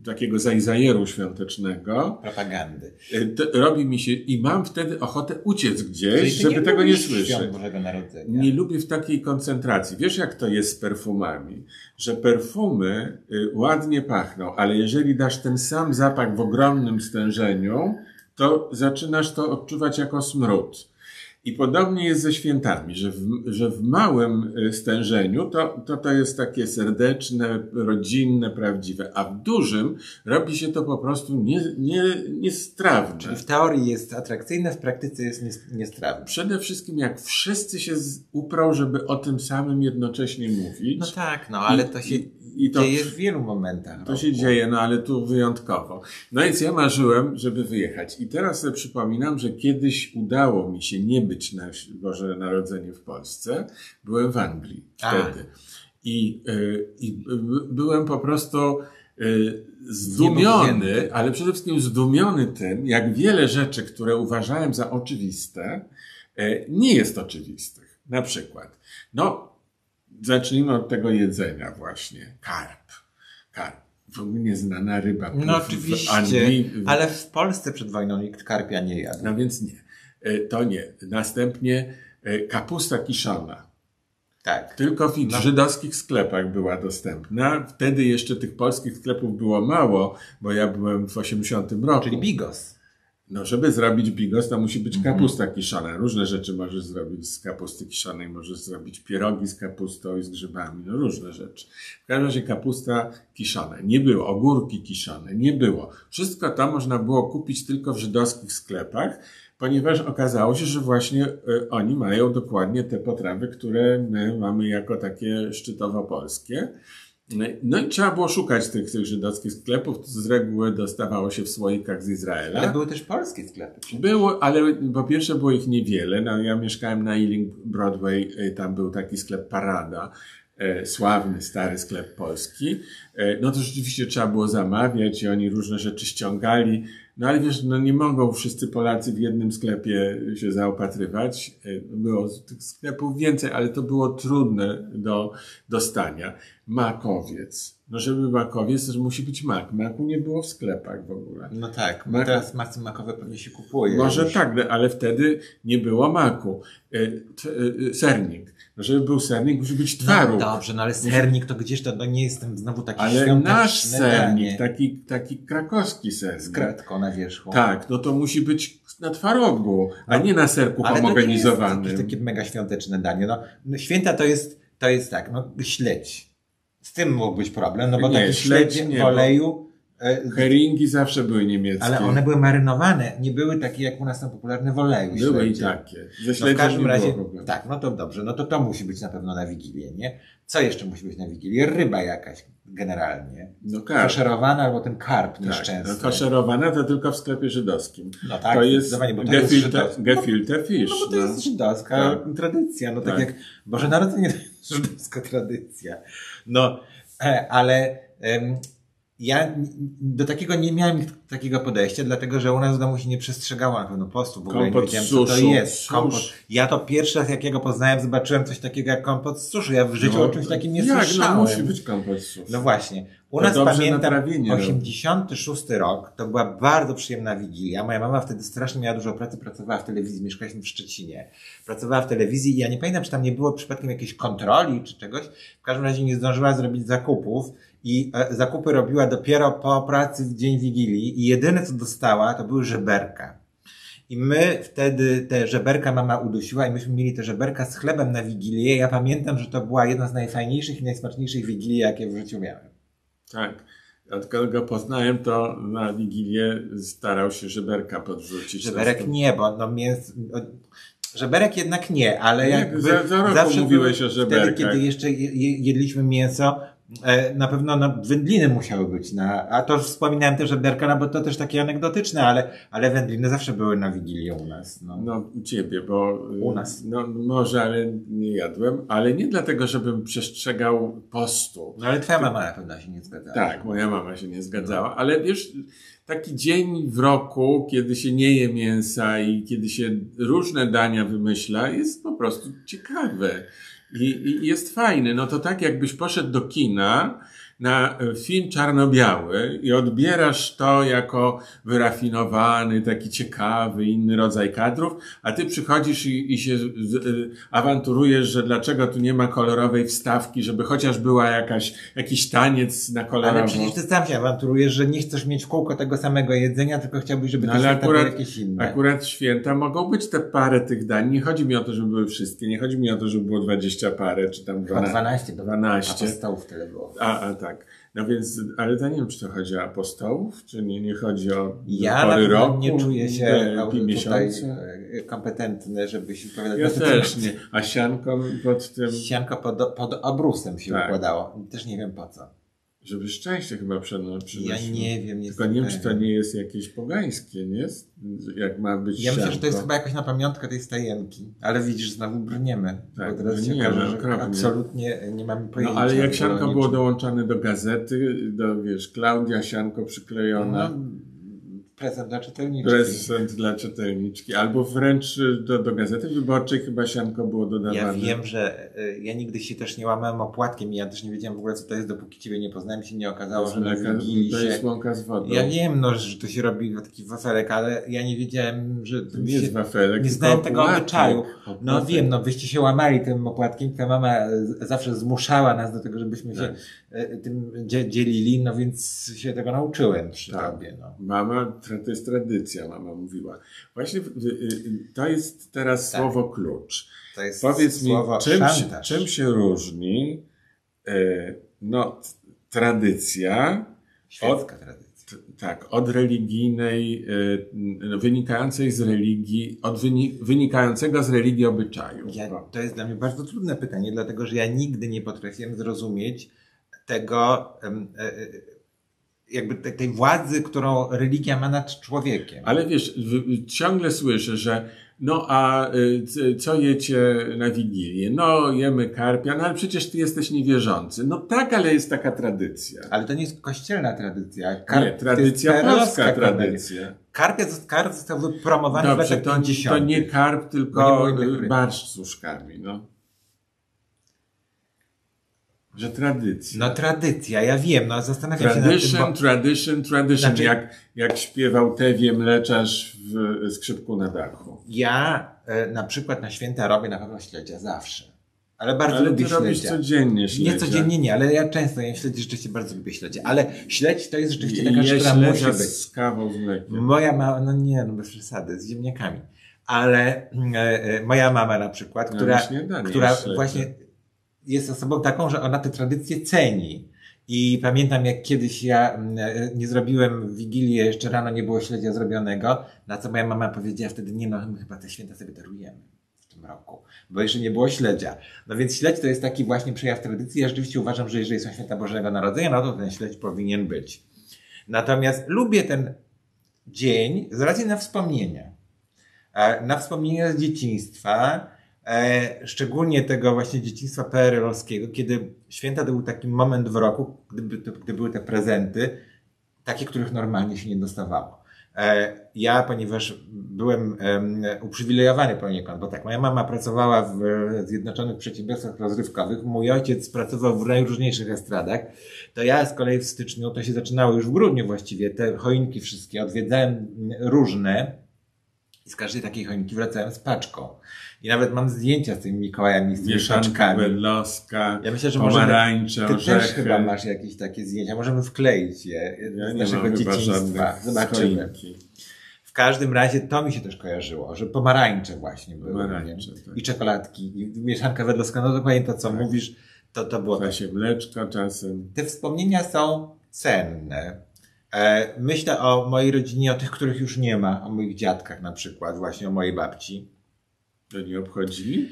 y, takiego zajzajeru świątecznego. Propagandy. Y, robi mi się i mam wtedy ochotę uciec gdzieś, żeby nie tego nie słyszeć. Nie lubię w takiej koncentracji. Wiesz, jak to jest z perfumami? Że perfumy y, ładnie pachną, ale jeżeli dasz ten sam zapach w ogromnym stężeniu, to zaczynasz to odczuwać jako smród. I podobnie jest ze świętami, że w, że w małym stężeniu to, to to jest takie serdeczne, rodzinne, prawdziwe, a w dużym robi się to po prostu nie, nie, niestrawne. Czyli w teorii jest atrakcyjne, w praktyce jest niestrawne. Przede wszystkim jak wszyscy się uprą, żeby o tym samym jednocześnie mówić. No tak, no ale i, to się... I to dzieje w wielu momentach. To się dzieje, no ale tu wyjątkowo. No więc ja marzyłem, żeby wyjechać. I teraz sobie przypominam, że kiedyś udało mi się nie być na Boże Narodzenie w Polsce. Byłem w Anglii wtedy. I, i byłem po prostu zdumiony, ale przede wszystkim zdumiony tym, jak wiele rzeczy, które uważałem za oczywiste, nie jest oczywistych. Na przykład, no, zacznijmy od tego jedzenia właśnie. Karp. Karp. W ogóle znana ryba. No oczywiście, w ale w Polsce przed wojną nikt karpia nie jadł. No więc nie. To nie. Następnie kapusta kiszona. Tak. Tylko w no. żydowskich sklepach była dostępna. Wtedy jeszcze tych polskich sklepów było mało, bo ja byłem w osiemdziesiątym roku. Czyli bigos. No, żeby zrobić bigos, to musi być kapusta kiszona. Różne rzeczy możesz zrobić z kapusty kiszonej. Możesz zrobić pierogi z kapustą i z grzybami. No, różne rzeczy. W każdym razie kapusta kiszona. Nie było. Ogórki kiszone. Nie było. Wszystko to można było kupić tylko w żydowskich sklepach, ponieważ okazało się, że właśnie oni mają dokładnie te potrawy, które my mamy jako takie szczytowo-polskie. No i trzeba było szukać tych, tych żydowskich sklepów. Z reguły dostawało się w słoikach z Izraela. Ale były też polskie sklepy. Były, ale po pierwsze było ich niewiele. No, ja mieszkałem na Ealing Broadway, tam był taki sklep Parada, sławny, stary sklep polski. No to rzeczywiście trzeba było zamawiać i oni różne rzeczy ściągali. No ale wiesz, no nie mogą wszyscy Polacy w jednym sklepie się zaopatrywać. Było tych sklepów więcej, ale to było trudne do dostania. Makowiec. No żeby makowiec, to musi być mak. Maku nie było w sklepach w ogóle. No tak, mak... teraz masy makowe pewnie się kupuje. Może już. Tak, ale wtedy nie było maku. Sernik. No żeby był sernik, musi być twaróg. No dobrze, no ale sernik to gdzieś to no nie jestem znowu taki ale świąteczny. Ale nasz sernik, taki, taki krakowski sernik. Z kratką na wierzchu. Tak, no to musi być na twarogu, a no, nie na serku homogenizowanym. Ale to jest takie mega świąteczne danie. No, no święta to jest, to jest tak, no śledź. Z tym mógł być problem, no bo nie, taki śledź w oleju... Heringi zawsze były niemieckie. Ale one były marynowane, nie były takie jak u nas są popularne w oleju. Były śledzie. I takie. No w każdym razie, tak, no to dobrze, no to to musi być na pewno na Wigilię, nie? Co jeszcze musi być na Wigilię? Ryba jakaś generalnie. No karp. Koszerowana albo ten karp nieszczęsny. Tak, no koszerowana to tylko w sklepie żydowskim. No tak, to jest gefilte fish. No bo to no. jest żydowska tak. tradycja, no tak, tak jak Boże Narodzenie to jest żydowska tradycja. No, ale... Um, Ja do takiego nie miałem takiego podejścia, dlatego że u nas w domu się nie przestrzegało na pewno postów, w ogóle kompot nie wiedziałem, suszu, co to jest. Kompot. Ja to pierwszy raz, jak ja go poznałem, zobaczyłem coś takiego jak kompot z suszu. Ja w życiu no, o czymś takim nie jak, słyszałem. No musi być kompot z suszu. No właśnie. U to nas pamiętam osiemdziesiąty szósty rok, to była bardzo przyjemna Wigilia. Moja mama wtedy strasznie miała dużo pracy, pracowała w telewizji, mieszkaliśmy w Szczecinie. Pracowała w telewizji i ja nie pamiętam, czy tam nie było przypadkiem jakiejś kontroli czy czegoś. W każdym razie nie zdążyła zrobić zakupów. I zakupy robiła dopiero po pracy w dzień Wigilii i jedyne co dostała to były żeberka. I my wtedy te żeberka mama udusiła i myśmy mieli te żeberka z chlebem na Wigilię. Ja pamiętam, że to była jedna z najfajniejszych i najsmaczniejszych Wigilii, jakie w życiu miałem. Tak. Odkąd go poznałem, to na Wigilię starał się żeberka podrzucić. Żeberek nie, bo no mięso... Żeberek jednak nie, ale jakby... Za, za roku zawsze mówiłeś o żeberkach. Wtedy, kiedy jeszcze jedliśmy mięso, na pewno no, wędliny musiały być na, a to już wspominałem też żeberka, no bo to też takie anegdotyczne, ale, ale wędliny zawsze były na Wigilię u nas. No, no u ciebie, bo u nas. No, może, ale nie jadłem, ale nie dlatego, żebym przestrzegał postu. No ale twoja to... mama na pewno się nie zgadzała. Tak, moja mama się nie zgadzała, no. Ale wiesz, taki dzień w roku, kiedy się nie je mięsa i kiedy się różne dania wymyśla, jest po prostu ciekawe. I, I jest fajny, no to tak jakbyś poszedł do kina na film czarno-biały i odbierasz to jako wyrafinowany, taki ciekawy, inny rodzaj kadrów, a ty przychodzisz i, i się awanturujesz, że dlaczego tu nie ma kolorowej wstawki, żeby chociaż była jakaś, jakiś taniec na kolorowo. Ale przecież ty sam się awanturujesz, że nie chcesz mieć w kółko tego samego jedzenia, tylko chciałbyś, żeby no, te święta były jakieś inne. Akurat święta mogą być te parę tych dań. Nie chodzi mi o to, żeby były wszystkie, nie chodzi mi o to, żeby było dwadzieścia parę, czy tam dwanaście. dwanaście. Apostołów tyle było. A, a tak. No więc, ale to nie wiem, czy to chodzi o apostołów, czy nie, nie chodzi o ja pory roku. Ja nie czuję się tutaj kompetentny, żeby się odpowiadać. Ja też nie. A sianko pod tym... Sianko pod, pod obrusem się tak. układało. Też nie wiem po co. Żeby szczęście chyba przynosiło. Ja nie wiem. Nie Tylko nie wiem, czy to nie jest jakieś pogańskie, nie? Jak ma być Ja sianko. Myślę, że to jest chyba jakaś na pamiątkę tej stajenki. Ale widzisz, znowu brniemy. Tak, bo teraz się nie, okaże, że absolutnie nie mamy pojęcia. No ale jak sianko było dołączane do gazety, do wiesz, Klaudia sianko przyklejona. No, prezent dla czytelniczki. Prezent dla czytelniczki. Albo wręcz do, do Gazety Wyborczej chyba sianko było dodawane. Ja wiem, że y, ja nigdy się też nie łamałem opłatkiem i ja też nie wiedziałem w ogóle, co to jest, dopóki ciebie nie poznałem, się nie okazało, to że na Wigilii to jest łąka z wodą. Ja nie wiem, no, że to się robi taki wafelek, ale ja nie wiedziałem, że... To nie się, jest wafelek. Nie znałem tego obyczaju. No opłatek. Wiem, no wyście się łamali tym opłatkiem. Ta mama zawsze zmuszała nas do tego, żebyśmy tak. się y, tym dzielili, no więc się tego nauczyłem przy tak. tobie. No. Mama, to jest tradycja, mama mówiła. Właśnie to jest teraz tak. słowo klucz. To jest Powiedz mi, czym, czym się różni no, tradycja, świecka od, tradycja. Tak, od religijnej, wynikającej z religii, od wynikającego z religii obyczaju? Ja, to jest dla mnie bardzo trudne pytanie, dlatego że ja nigdy nie potrafiłem zrozumieć tego... jakby tej władzy, którą religia ma nad człowiekiem. Ale wiesz, w, ciągle słyszę, że no a y, co jecie na Wigilię? No jemy karpia, no ale przecież ty jesteś niewierzący. No tak, ale jest taka tradycja. Ale to nie jest kościelna tradycja. Karp, nie, tradycja polska tradycja. Karpia, karp został wypromowany Dobrze, w latach pięćdziesiątych. To nie karp, tylko nie barszcz z uszkami, no. Że tradycja. No tradycja, ja wiem, no zastanawiam tradition, się nad tym. Bo... Tradition, tradition, znaczy... jak, jak śpiewał Tewie Mleczarz w Skrzypku na dachu. Ja e, na przykład na święta robię na pewno śledzia zawsze. Ale bardzo ale lubię ty śledzia. Ale robisz codziennie śledzia. Nie codziennie, nie, ale ja często jem śledzi, rzeczywiście bardzo lubię śledzie. Ale śledź to jest rzeczywiście taka rzecz, która musi być. Z kawą, z mlekiem. Moja mała, no nie, no bez przesady, z ziemniakami. Ale e, e, moja mama na przykład, no która, śniadanie, która właśnie... jest osobą taką, że ona te tradycje ceni. I pamiętam, jak kiedyś ja nie zrobiłem w Wigilię, jeszcze rano nie było śledzia zrobionego, na co moja mama powiedziała wtedy, nie no, my chyba te święta sobie darujemy w tym roku, bo jeszcze nie było śledzia. No więc śledź to jest taki właśnie przejaw tradycji. Ja rzeczywiście uważam, że jeżeli są święta Bożego Narodzenia, no to ten śledź powinien być. Natomiast lubię ten dzień z racji na wspomnienia. Na wspomnienia z dzieciństwa, E, szczególnie tego właśnie dzieciństwa peerelowskiego, kiedy święta to był taki moment w roku, gdy, gdy były te prezenty, takie, których normalnie się nie dostawało. E, ja, ponieważ byłem e, uprzywilejowany poniekąd, bo tak, moja mama pracowała w Zjednoczonych Przedsiębiorstwach Rozrywkowych, mój ojciec pracował w najróżniejszych estradach, to ja z kolei w styczniu, to się zaczynało już w grudniu właściwie, te choinki wszystkie odwiedzałem różne, i z każdej takiej choinki wracałem z paczką. I nawet mam zdjęcia z tymi Mikołajami, z tymi Mieszanka wedlowska, ja myślę, że pomarańcze, możemy, ty orzechy. Też chyba masz jakieś takie zdjęcia. Możemy wkleić je ja z naszego dzieciństwa. Zobaczymy. Choinki. W każdym razie to mi się też kojarzyło, że pomarańcze właśnie były. Pomarańcze, tak. I czekoladki, i Mieszanka wedlowska. No dokładnie to, co tak. mówisz, to, to było... Właśnie mleczka czasem. Te wspomnienia są cenne. Myślę o mojej rodzinie, o tych, których już nie ma, o moich dziadkach na przykład, właśnie o mojej babci. To nie obchodzili?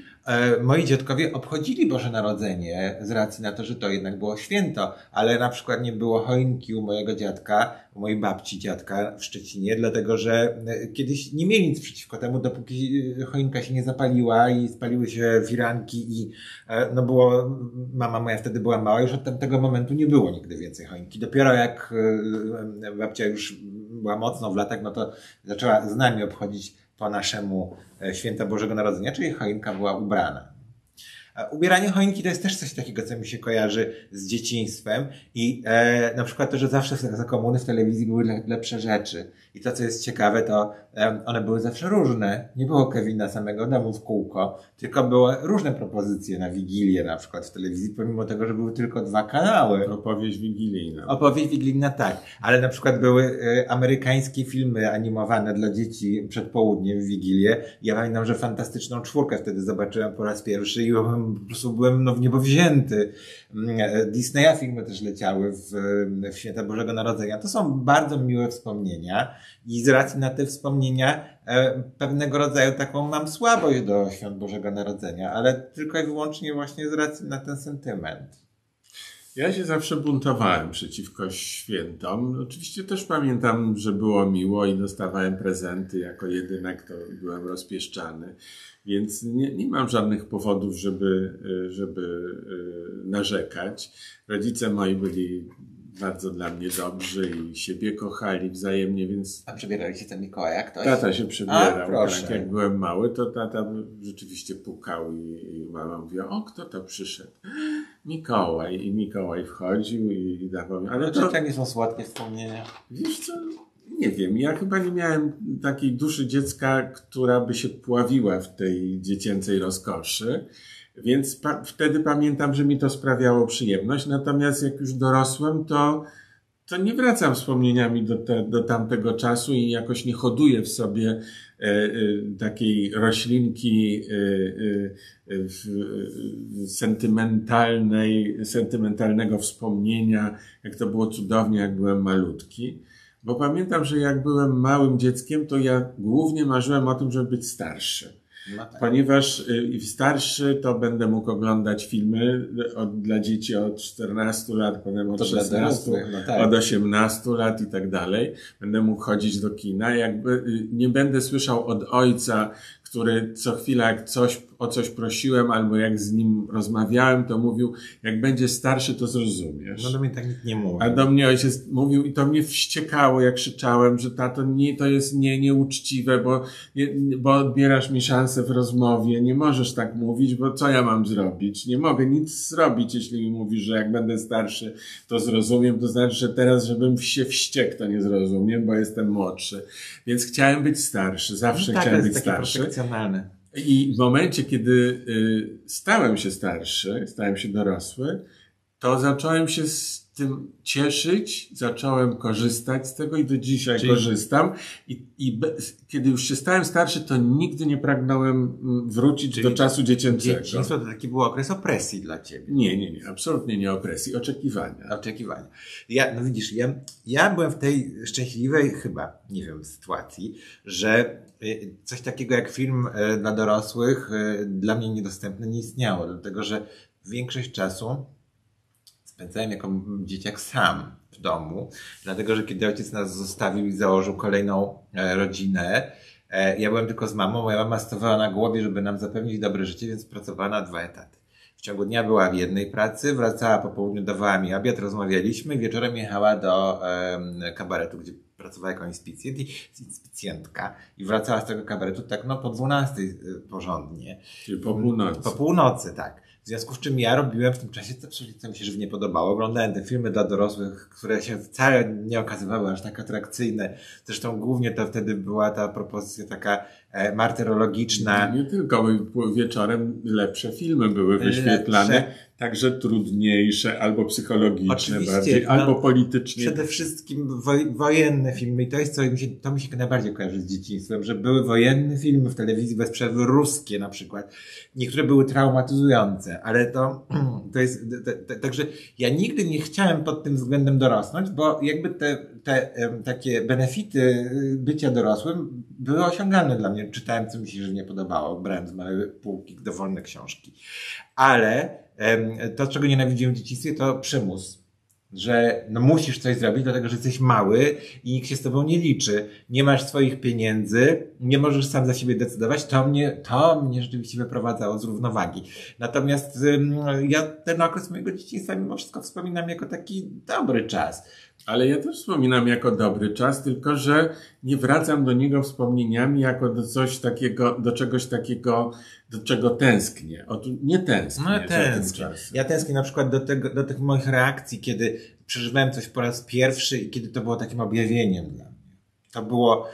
Moi dziadkowie obchodzili Boże Narodzenie z racji na to, że to jednak było święto, ale na przykład nie było choinki u mojego dziadka, u mojej babci dziadka w Szczecinie, dlatego że kiedyś nie mieli nic przeciwko temu, dopóki choinka się nie zapaliła i spaliły się firanki i no było, mama moja wtedy była mała, już od tamtego momentu nie było nigdy więcej choinki. Dopiero jak babcia już była mocno w latach, no to zaczęła z nami obchodzić po naszemu święta Bożego Narodzenia, czyli choinka była ubrana. Ubieranie choinki to jest też coś takiego, co mi się kojarzy z dzieciństwem i e, na przykład to, że zawsze za komuny w telewizji były lepsze rzeczy i to, co jest ciekawe, to e, one były zawsze różne. Nie było Kevina samego domu w kółko, tylko były różne propozycje na Wigilię na przykład w telewizji, pomimo tego, że były tylko dwa kanały. Opowieść wigilijna. Opowieść wigilijna, tak. Ale na przykład były e, amerykańskie filmy animowane dla dzieci przed południem w Wigilię. Ja pamiętam, że Fantastyczną Czwórkę wtedy zobaczyłem po raz pierwszy i po prostu byłem no, w niebo wzięty. Disneya filmy też leciały w, w święta Bożego Narodzenia. To są bardzo miłe wspomnienia i z racji na te wspomnienia e, pewnego rodzaju taką mam słabość do świąt Bożego Narodzenia, ale tylko i wyłącznie właśnie z racji na ten sentyment. Ja się zawsze buntowałem przeciwko świętom. Oczywiście też pamiętam, że było miło i dostawałem prezenty. Jako jedynak to byłem rozpieszczany. Więc nie, nie mam żadnych powodów, żeby, żeby narzekać. Rodzice moi byli bardzo dla mnie dobrzy i siebie kochali wzajemnie, więc... A przebierali się ten Mikołaja ktoś? Tata się przebierał. A, tak jak byłem mały, to tata rzeczywiście pukał i, i mama mówiła, o, kto to przyszedł? Mikołaj. I Mikołaj wchodził i, i dawał mi... Ale to... Takie są słodkie wspomnienia. Wiesz co... Nie wiem, ja chyba nie miałem takiej duszy dziecka, która by się pławiła w tej dziecięcej rozkoszy, więc pa- wtedy pamiętam, że mi to sprawiało przyjemność, natomiast jak już dorosłem, to, to nie wracam wspomnieniami do, te- do tamtego czasu i jakoś nie hoduję w sobie e, e, takiej roślinki e, e, w, e, sentymentalnej, sentymentalnego wspomnienia, jak to było cudownie, jak byłem malutki. Bo pamiętam, że jak byłem małym dzieckiem, to ja głównie marzyłem o tym, żeby być starszy. No tak. Ponieważ y, starszy, to będę mógł oglądać filmy od, dla dzieci od czternastu lat, potem od szesnastu, no tak. Od osiemnastu lat i tak dalej. Będę mógł chodzić do kina. Jakby y, nie będę słyszał od ojca, który co chwila jak coś, o coś prosiłem albo jak z nim rozmawiałem, to mówił, jak będzie starszy, to zrozumiesz. No do mnie tak nikt nie mówił. A do mnie ojciec mówił i to mnie wściekało, jak krzyczałem, że tato, nie, to jest nie, nieuczciwe, bo, nie, bo odbierasz mi szansę w rozmowie, nie możesz tak mówić, bo co ja mam zrobić? Nie mogę nic zrobić, jeśli mi mówisz, że jak będę starszy, to zrozumiem, to znaczy, że teraz, żebym się wściekł, to nie zrozumiem, bo jestem młodszy. Więc chciałem być starszy, zawsze no tak, chciałem być starszy. I w momencie, kiedy stałem się starszy, stałem się dorosły, to zacząłem się z tym cieszyć, zacząłem korzystać z tego i do dzisiaj Czyli... korzystam. I, i be, kiedy już się stałem starszy, to nigdy nie pragnąłem wrócić Czyli do czasu dziecięcego. Dzieciństwo to taki był okres opresji dla ciebie. Nie, nie, nie, absolutnie nie opresji, oczekiwania. Oczekiwania. Ja, no widzisz, ja, ja byłem w tej szczęśliwej chyba, nie wiem, sytuacji, że coś takiego jak film dla dorosłych, dla mnie niedostępny, nie istniało, dlatego że większość czasu spędzałem jako dzieciak sam w domu, dlatego że kiedy ojciec nas zostawił i założył kolejną rodzinę, ja byłem tylko z mamą, moja mama stawała na głowie, żeby nam zapewnić dobre życie, więc pracowała na dwa etaty. W ciągu dnia była w jednej pracy, wracała po południu, dawała mi obiad, rozmawialiśmy, wieczorem jechała do e, kabaretu, gdzie pracowała jako inspicjent i inspicjentka i wracała z tego kabaretu tak no po dwunastej porządnie. Czyli po północy. Po północy, tak. W związku z czym ja robiłem w tym czasie, co mi się żywnie podobało. Oglądałem te filmy dla dorosłych, które się wcale nie okazywały aż tak atrakcyjne. Zresztą głównie to wtedy była ta propozycja taka e, martyrologiczna. Nie tylko, bo wieczorem lepsze filmy były wyświetlane. Lepsze. Także trudniejsze, albo psychologiczne Oczywiście, bardziej, no, albo politycznie. Przede wszystkim woj- wojenne filmy i to jest co mi się, to mi się najbardziej kojarzy z dzieciństwem, że były wojenne filmy w telewizji bez przerwy, ruskie na przykład. Niektóre były traumatyzujące, ale to, to jest, to, to, także ja nigdy nie chciałem pod tym względem dorosnąć, bo jakby te, te takie benefity bycia dorosłym były osiągalne dla mnie. Czytałem, co mi się że nie podobało, brałem z małej półki dowolne książki, ale to, czego nienawidziłem w dzieciństwie, to przymus. Że no musisz coś zrobić, dlatego że jesteś mały i nikt się z tobą nie liczy. Nie masz swoich pieniędzy, nie możesz sam za siebie decydować. To mnie, to mnie rzeczywiście wyprowadzało z równowagi. Natomiast ja ten okres mojego dzieciństwa mimo wszystko wspominam jako taki dobry czas. Ale ja też wspominam jako dobry czas, tylko że nie wracam do niego wspomnieniami jako do coś takiego, do czegoś takiego, do czego tęsknię. O, nie tęsknię. No, tęsknię. Ja tęsknię na przykład do tego, do tych moich reakcji, kiedy przeżywałem coś po raz pierwszy i kiedy to było takim objawieniem dla mnie. To było,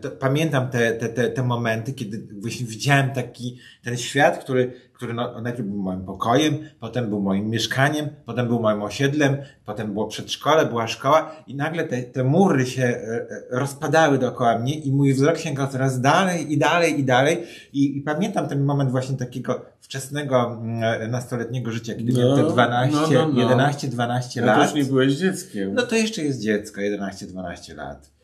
to, pamiętam te, te, te, te momenty, kiedy właśnie widziałem taki, ten świat, który, który no, najpierw był moim pokojem, potem był moim mieszkaniem, potem był moim osiedlem, potem było przedszkole, była szkoła i nagle te, te mury się rozpadały dookoła mnie i mój wzrok sięgał coraz dalej i dalej i dalej i, i pamiętam ten moment właśnie takiego wczesnego nastoletniego życia, kiedy no, miałem te dwanaście, jedenaście, dwanaście no, lat. No to już nie byłeś dzieckiem. No to jeszcze jest dziecko, jedenaście, dwanaście lat.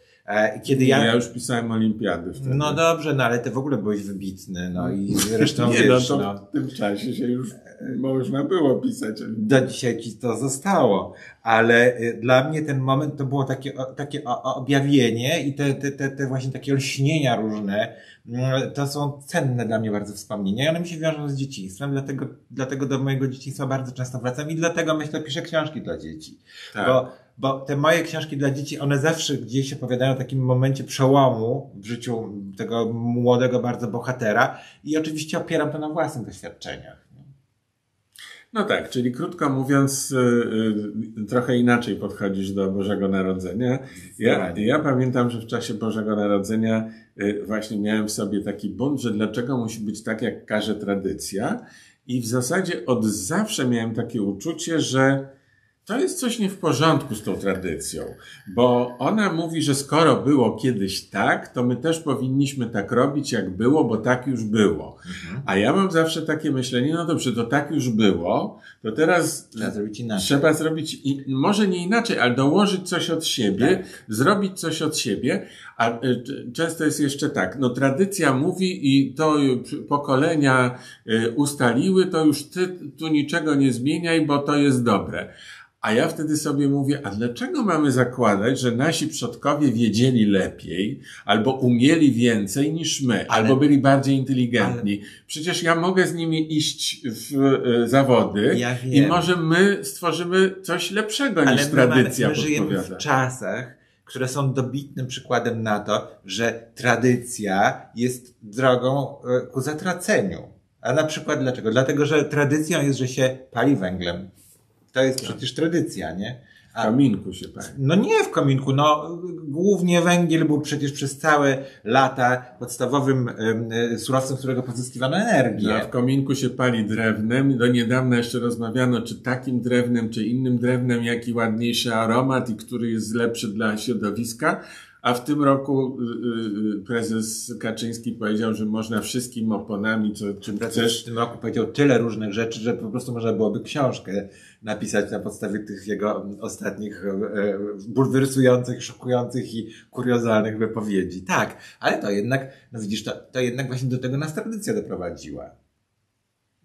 Kiedy ja... ja już pisałem olimpiady wtedy. No dobrze, no ale ty w ogóle byłeś wybitny, no i zresztą nie, wiesz, no, to w tym czasie się już można było pisać. Do dzisiaj ci to zostało, ale dla mnie ten moment to było takie, takie objawienie i te, te, te, te właśnie takie olśnienia różne, to są cenne dla mnie bardzo wspomnienia i one mi się wiążą z dzieciństwem, dlatego, dlatego do mojego dzieciństwa bardzo często wracam i dlatego myślę, piszę książki dla dzieci. Tak. Bo bo te moje książki dla dzieci, one zawsze gdzieś opowiadają o takim momencie przełomu w życiu tego młodego bardzo bohatera i oczywiście opieram to na własnych doświadczeniach. No tak, czyli krótko mówiąc, yy, trochę inaczej podchodzisz do Bożego Narodzenia. Ja, ja pamiętam, że w czasie Bożego Narodzenia yy, właśnie miałem w sobie taki bunt, że dlaczego musi być tak, jak każe tradycja. I w zasadzie od zawsze miałem takie uczucie, że to jest coś nie w porządku z tą tradycją, bo ona mówi, że skoro było kiedyś tak, to my też powinniśmy tak robić, jak było, bo tak już było. Mhm. A ja mam zawsze takie myślenie, no dobrze, to tak już było, to teraz trzeba zrobić inaczej. Trzeba zrobić i, może nie inaczej, ale dołożyć coś od siebie, tak. zrobić coś od siebie, a y, często jest jeszcze tak, no tradycja mówi i to y, pokolenia y, ustaliły, to już ty tu niczego nie zmieniaj, bo to jest dobre. A ja wtedy sobie mówię, a dlaczego mamy zakładać, że nasi przodkowie wiedzieli lepiej, albo umieli więcej niż my, ale, albo byli bardziej inteligentni. Ale, przecież ja mogę z nimi iść w y, zawody ja i może my stworzymy coś lepszego ale niż my tradycja. Ale my żyjemy w czasach, które są dobitnym przykładem na to, że tradycja jest drogą y, ku zatraceniu. A na przykład dlaczego? Dlatego, że tradycją jest, że się pali węglem. To jest przecież tradycja, nie? A, w kominku się pali. No nie w kominku, no głównie węgiel był przecież przez całe lata podstawowym y, surowcem, z którego pozyskiwano energię. No, a w kominku się pali drewnem. Do niedawna jeszcze rozmawiano, czy takim drewnem, czy innym drewnem, jaki ładniejszy aromat i który jest lepszy dla środowiska. A w tym roku yy, prezes Kaczyński powiedział, że można wszystkim oponami, co, czym prezes chcesz. W tym roku powiedział tyle różnych rzeczy, że po prostu można byłoby książkę napisać na podstawie tych jego ostatnich yy, bulwersujących, szokujących i kuriozalnych wypowiedzi. Tak, ale to jednak, no widzisz, to, to jednak właśnie do tego nas tradycja doprowadziła.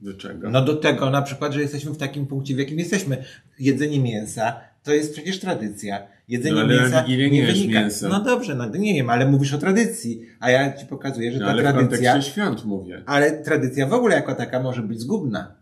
Do czego? No do tego na przykład, że jesteśmy w takim punkcie, w jakim jesteśmy. Jedzenie mięsa to jest przecież tradycja. Jedzenie no, mięsa nie, nie wynika. Mięsa. No dobrze, no nie wiem, ale mówisz o tradycji, a ja ci pokazuję, że no, ta ale tradycja... ale w kontekście świąt mówię. Ale tradycja w ogóle jako taka może być zgubna.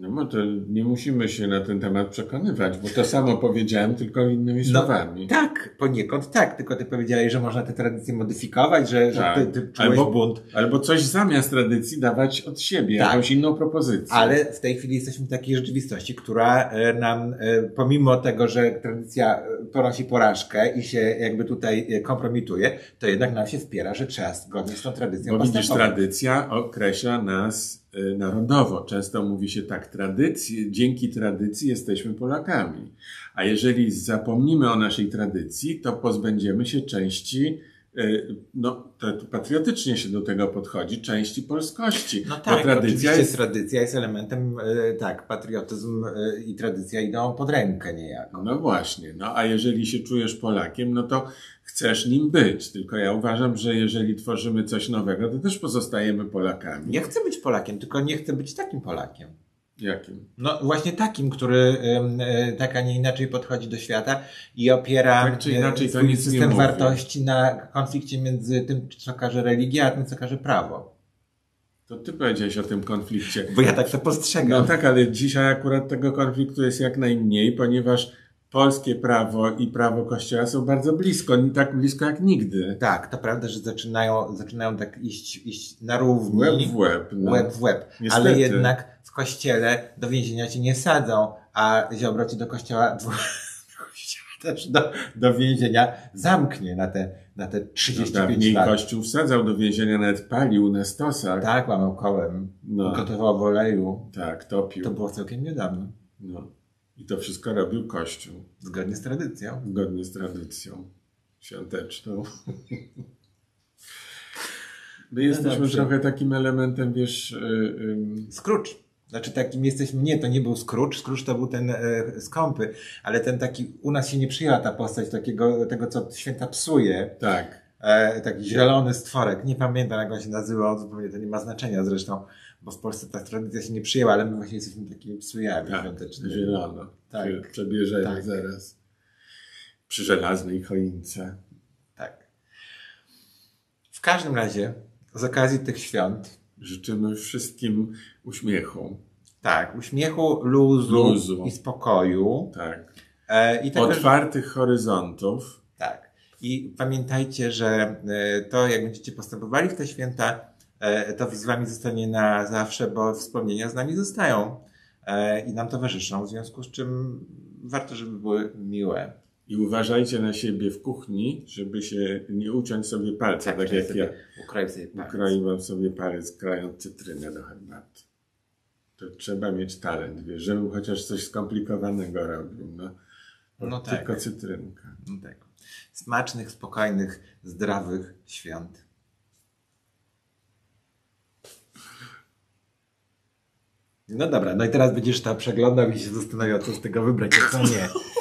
No bo to nie musimy się na ten temat przekonywać, bo to samo powiedziałem, tylko innymi słowami. No, tak, poniekąd tak, tylko ty powiedziałeś, że można te tradycje modyfikować, że, tak. że ty, ty czułeś albo, bunt. Albo coś zamiast tradycji dawać od siebie, tak. jakąś inną propozycję. Ale w tej chwili jesteśmy w takiej rzeczywistości, która nam, pomimo tego, że tradycja ponosi porażkę i się jakby tutaj kompromituje, to jednak nam się wspiera, że trzeba zgodnie z tą tradycją. Bo widzisz, tradycja określa nas narodowo. Często mówi się tak, tradycje, dzięki tradycji jesteśmy Polakami. A jeżeli zapomnimy o naszej tradycji, to pozbędziemy się części, no to patriotycznie się do tego podchodzi, części polskości. No tak, bo tradycja jest, tradycja jest elementem, tak, patriotyzm i tradycja idą pod rękę niejako. No właśnie, no a jeżeli się czujesz Polakiem, no to chcesz nim być, tylko ja uważam, że jeżeli tworzymy coś nowego, to też pozostajemy Polakami. Ja chcę być Polakiem, tylko nie chcę być takim Polakiem. Jakim? No właśnie takim, który y, tak, a nie inaczej podchodzi do świata i opiera tak czy inaczej, swój to nic system wartości na konflikcie między tym, co każe religia, a tym, co każe prawo. To ty powiedziałeś o tym konflikcie. Bo ja tak to postrzegam. No tak, ale dzisiaj akurat tego konfliktu jest jak najmniej, ponieważ polskie prawo i prawo Kościoła są bardzo blisko, tak blisko jak nigdy. Tak, to prawda, że zaczynają, zaczynają tak iść, iść na równi. Łeb w łeb. No. Łeb w łeb. Niestety. Ale jednak w Kościele do więzienia cię nie sadzą, a Ziobro cię do Kościoła, do Kościoła też do, do więzienia zamknie na te, na te trzydzieści pięć no, lat. Kościół wsadzał do więzienia, nawet palił na stosach. Tak, łamał kołem, no. gotował w oleju. Tak, topił. To było całkiem niedawno. No. I to wszystko robił Kościół. Zgodnie z tradycją. Zgodnie z tradycją świąteczną. My jesteśmy no trochę takim elementem, wiesz... Yy, yy. Scrooge. Znaczy takim jesteśmy... Nie, to nie był Scrooge. Scrooge to był ten yy, skąpy. Ale ten taki... U nas się nie przyjęła ta postać takiego, tego, co święta psuje. Tak. E, taki zielony stworek. Nie pamiętam, jak on się nazywał. Zupełnie to nie ma znaczenia zresztą. Bo w Polsce ta tradycja się nie przyjęła, ale my właśnie jesteśmy takimi psujami tak, świątecznymi. Zielono. Tak. Przebierzemy tak. zaraz. Przy żelaznej choince. Tak. W każdym razie z okazji tych świąt życzymy wszystkim uśmiechu. Tak. Uśmiechu, luzu, luzu. i spokoju. Tak. E, i tak Otwartych też... horyzontów. Tak. I pamiętajcie, że to, jak będziecie postępowali w te święta, to z wami zostanie na zawsze, bo wspomnienia z nami zostają i nam towarzyszą, w związku z czym warto, żeby były miłe. I uważajcie na siebie w kuchni, żeby się nie uciąć sobie palca, tak, tak jak sobie, ja ukroiłem sobie palec, ukroiłem sobie palec krając cytrynę do herbaty. To trzeba mieć talent, wiesz, żeby chociaż coś skomplikowanego robił, no, no tak. Tylko cytrynka. No tak. Smacznych, spokojnych, zdrowych świąt. No dobra, no i teraz będziesz to przeglądał i się zastanawiał, co z tego wybrać, a co nie.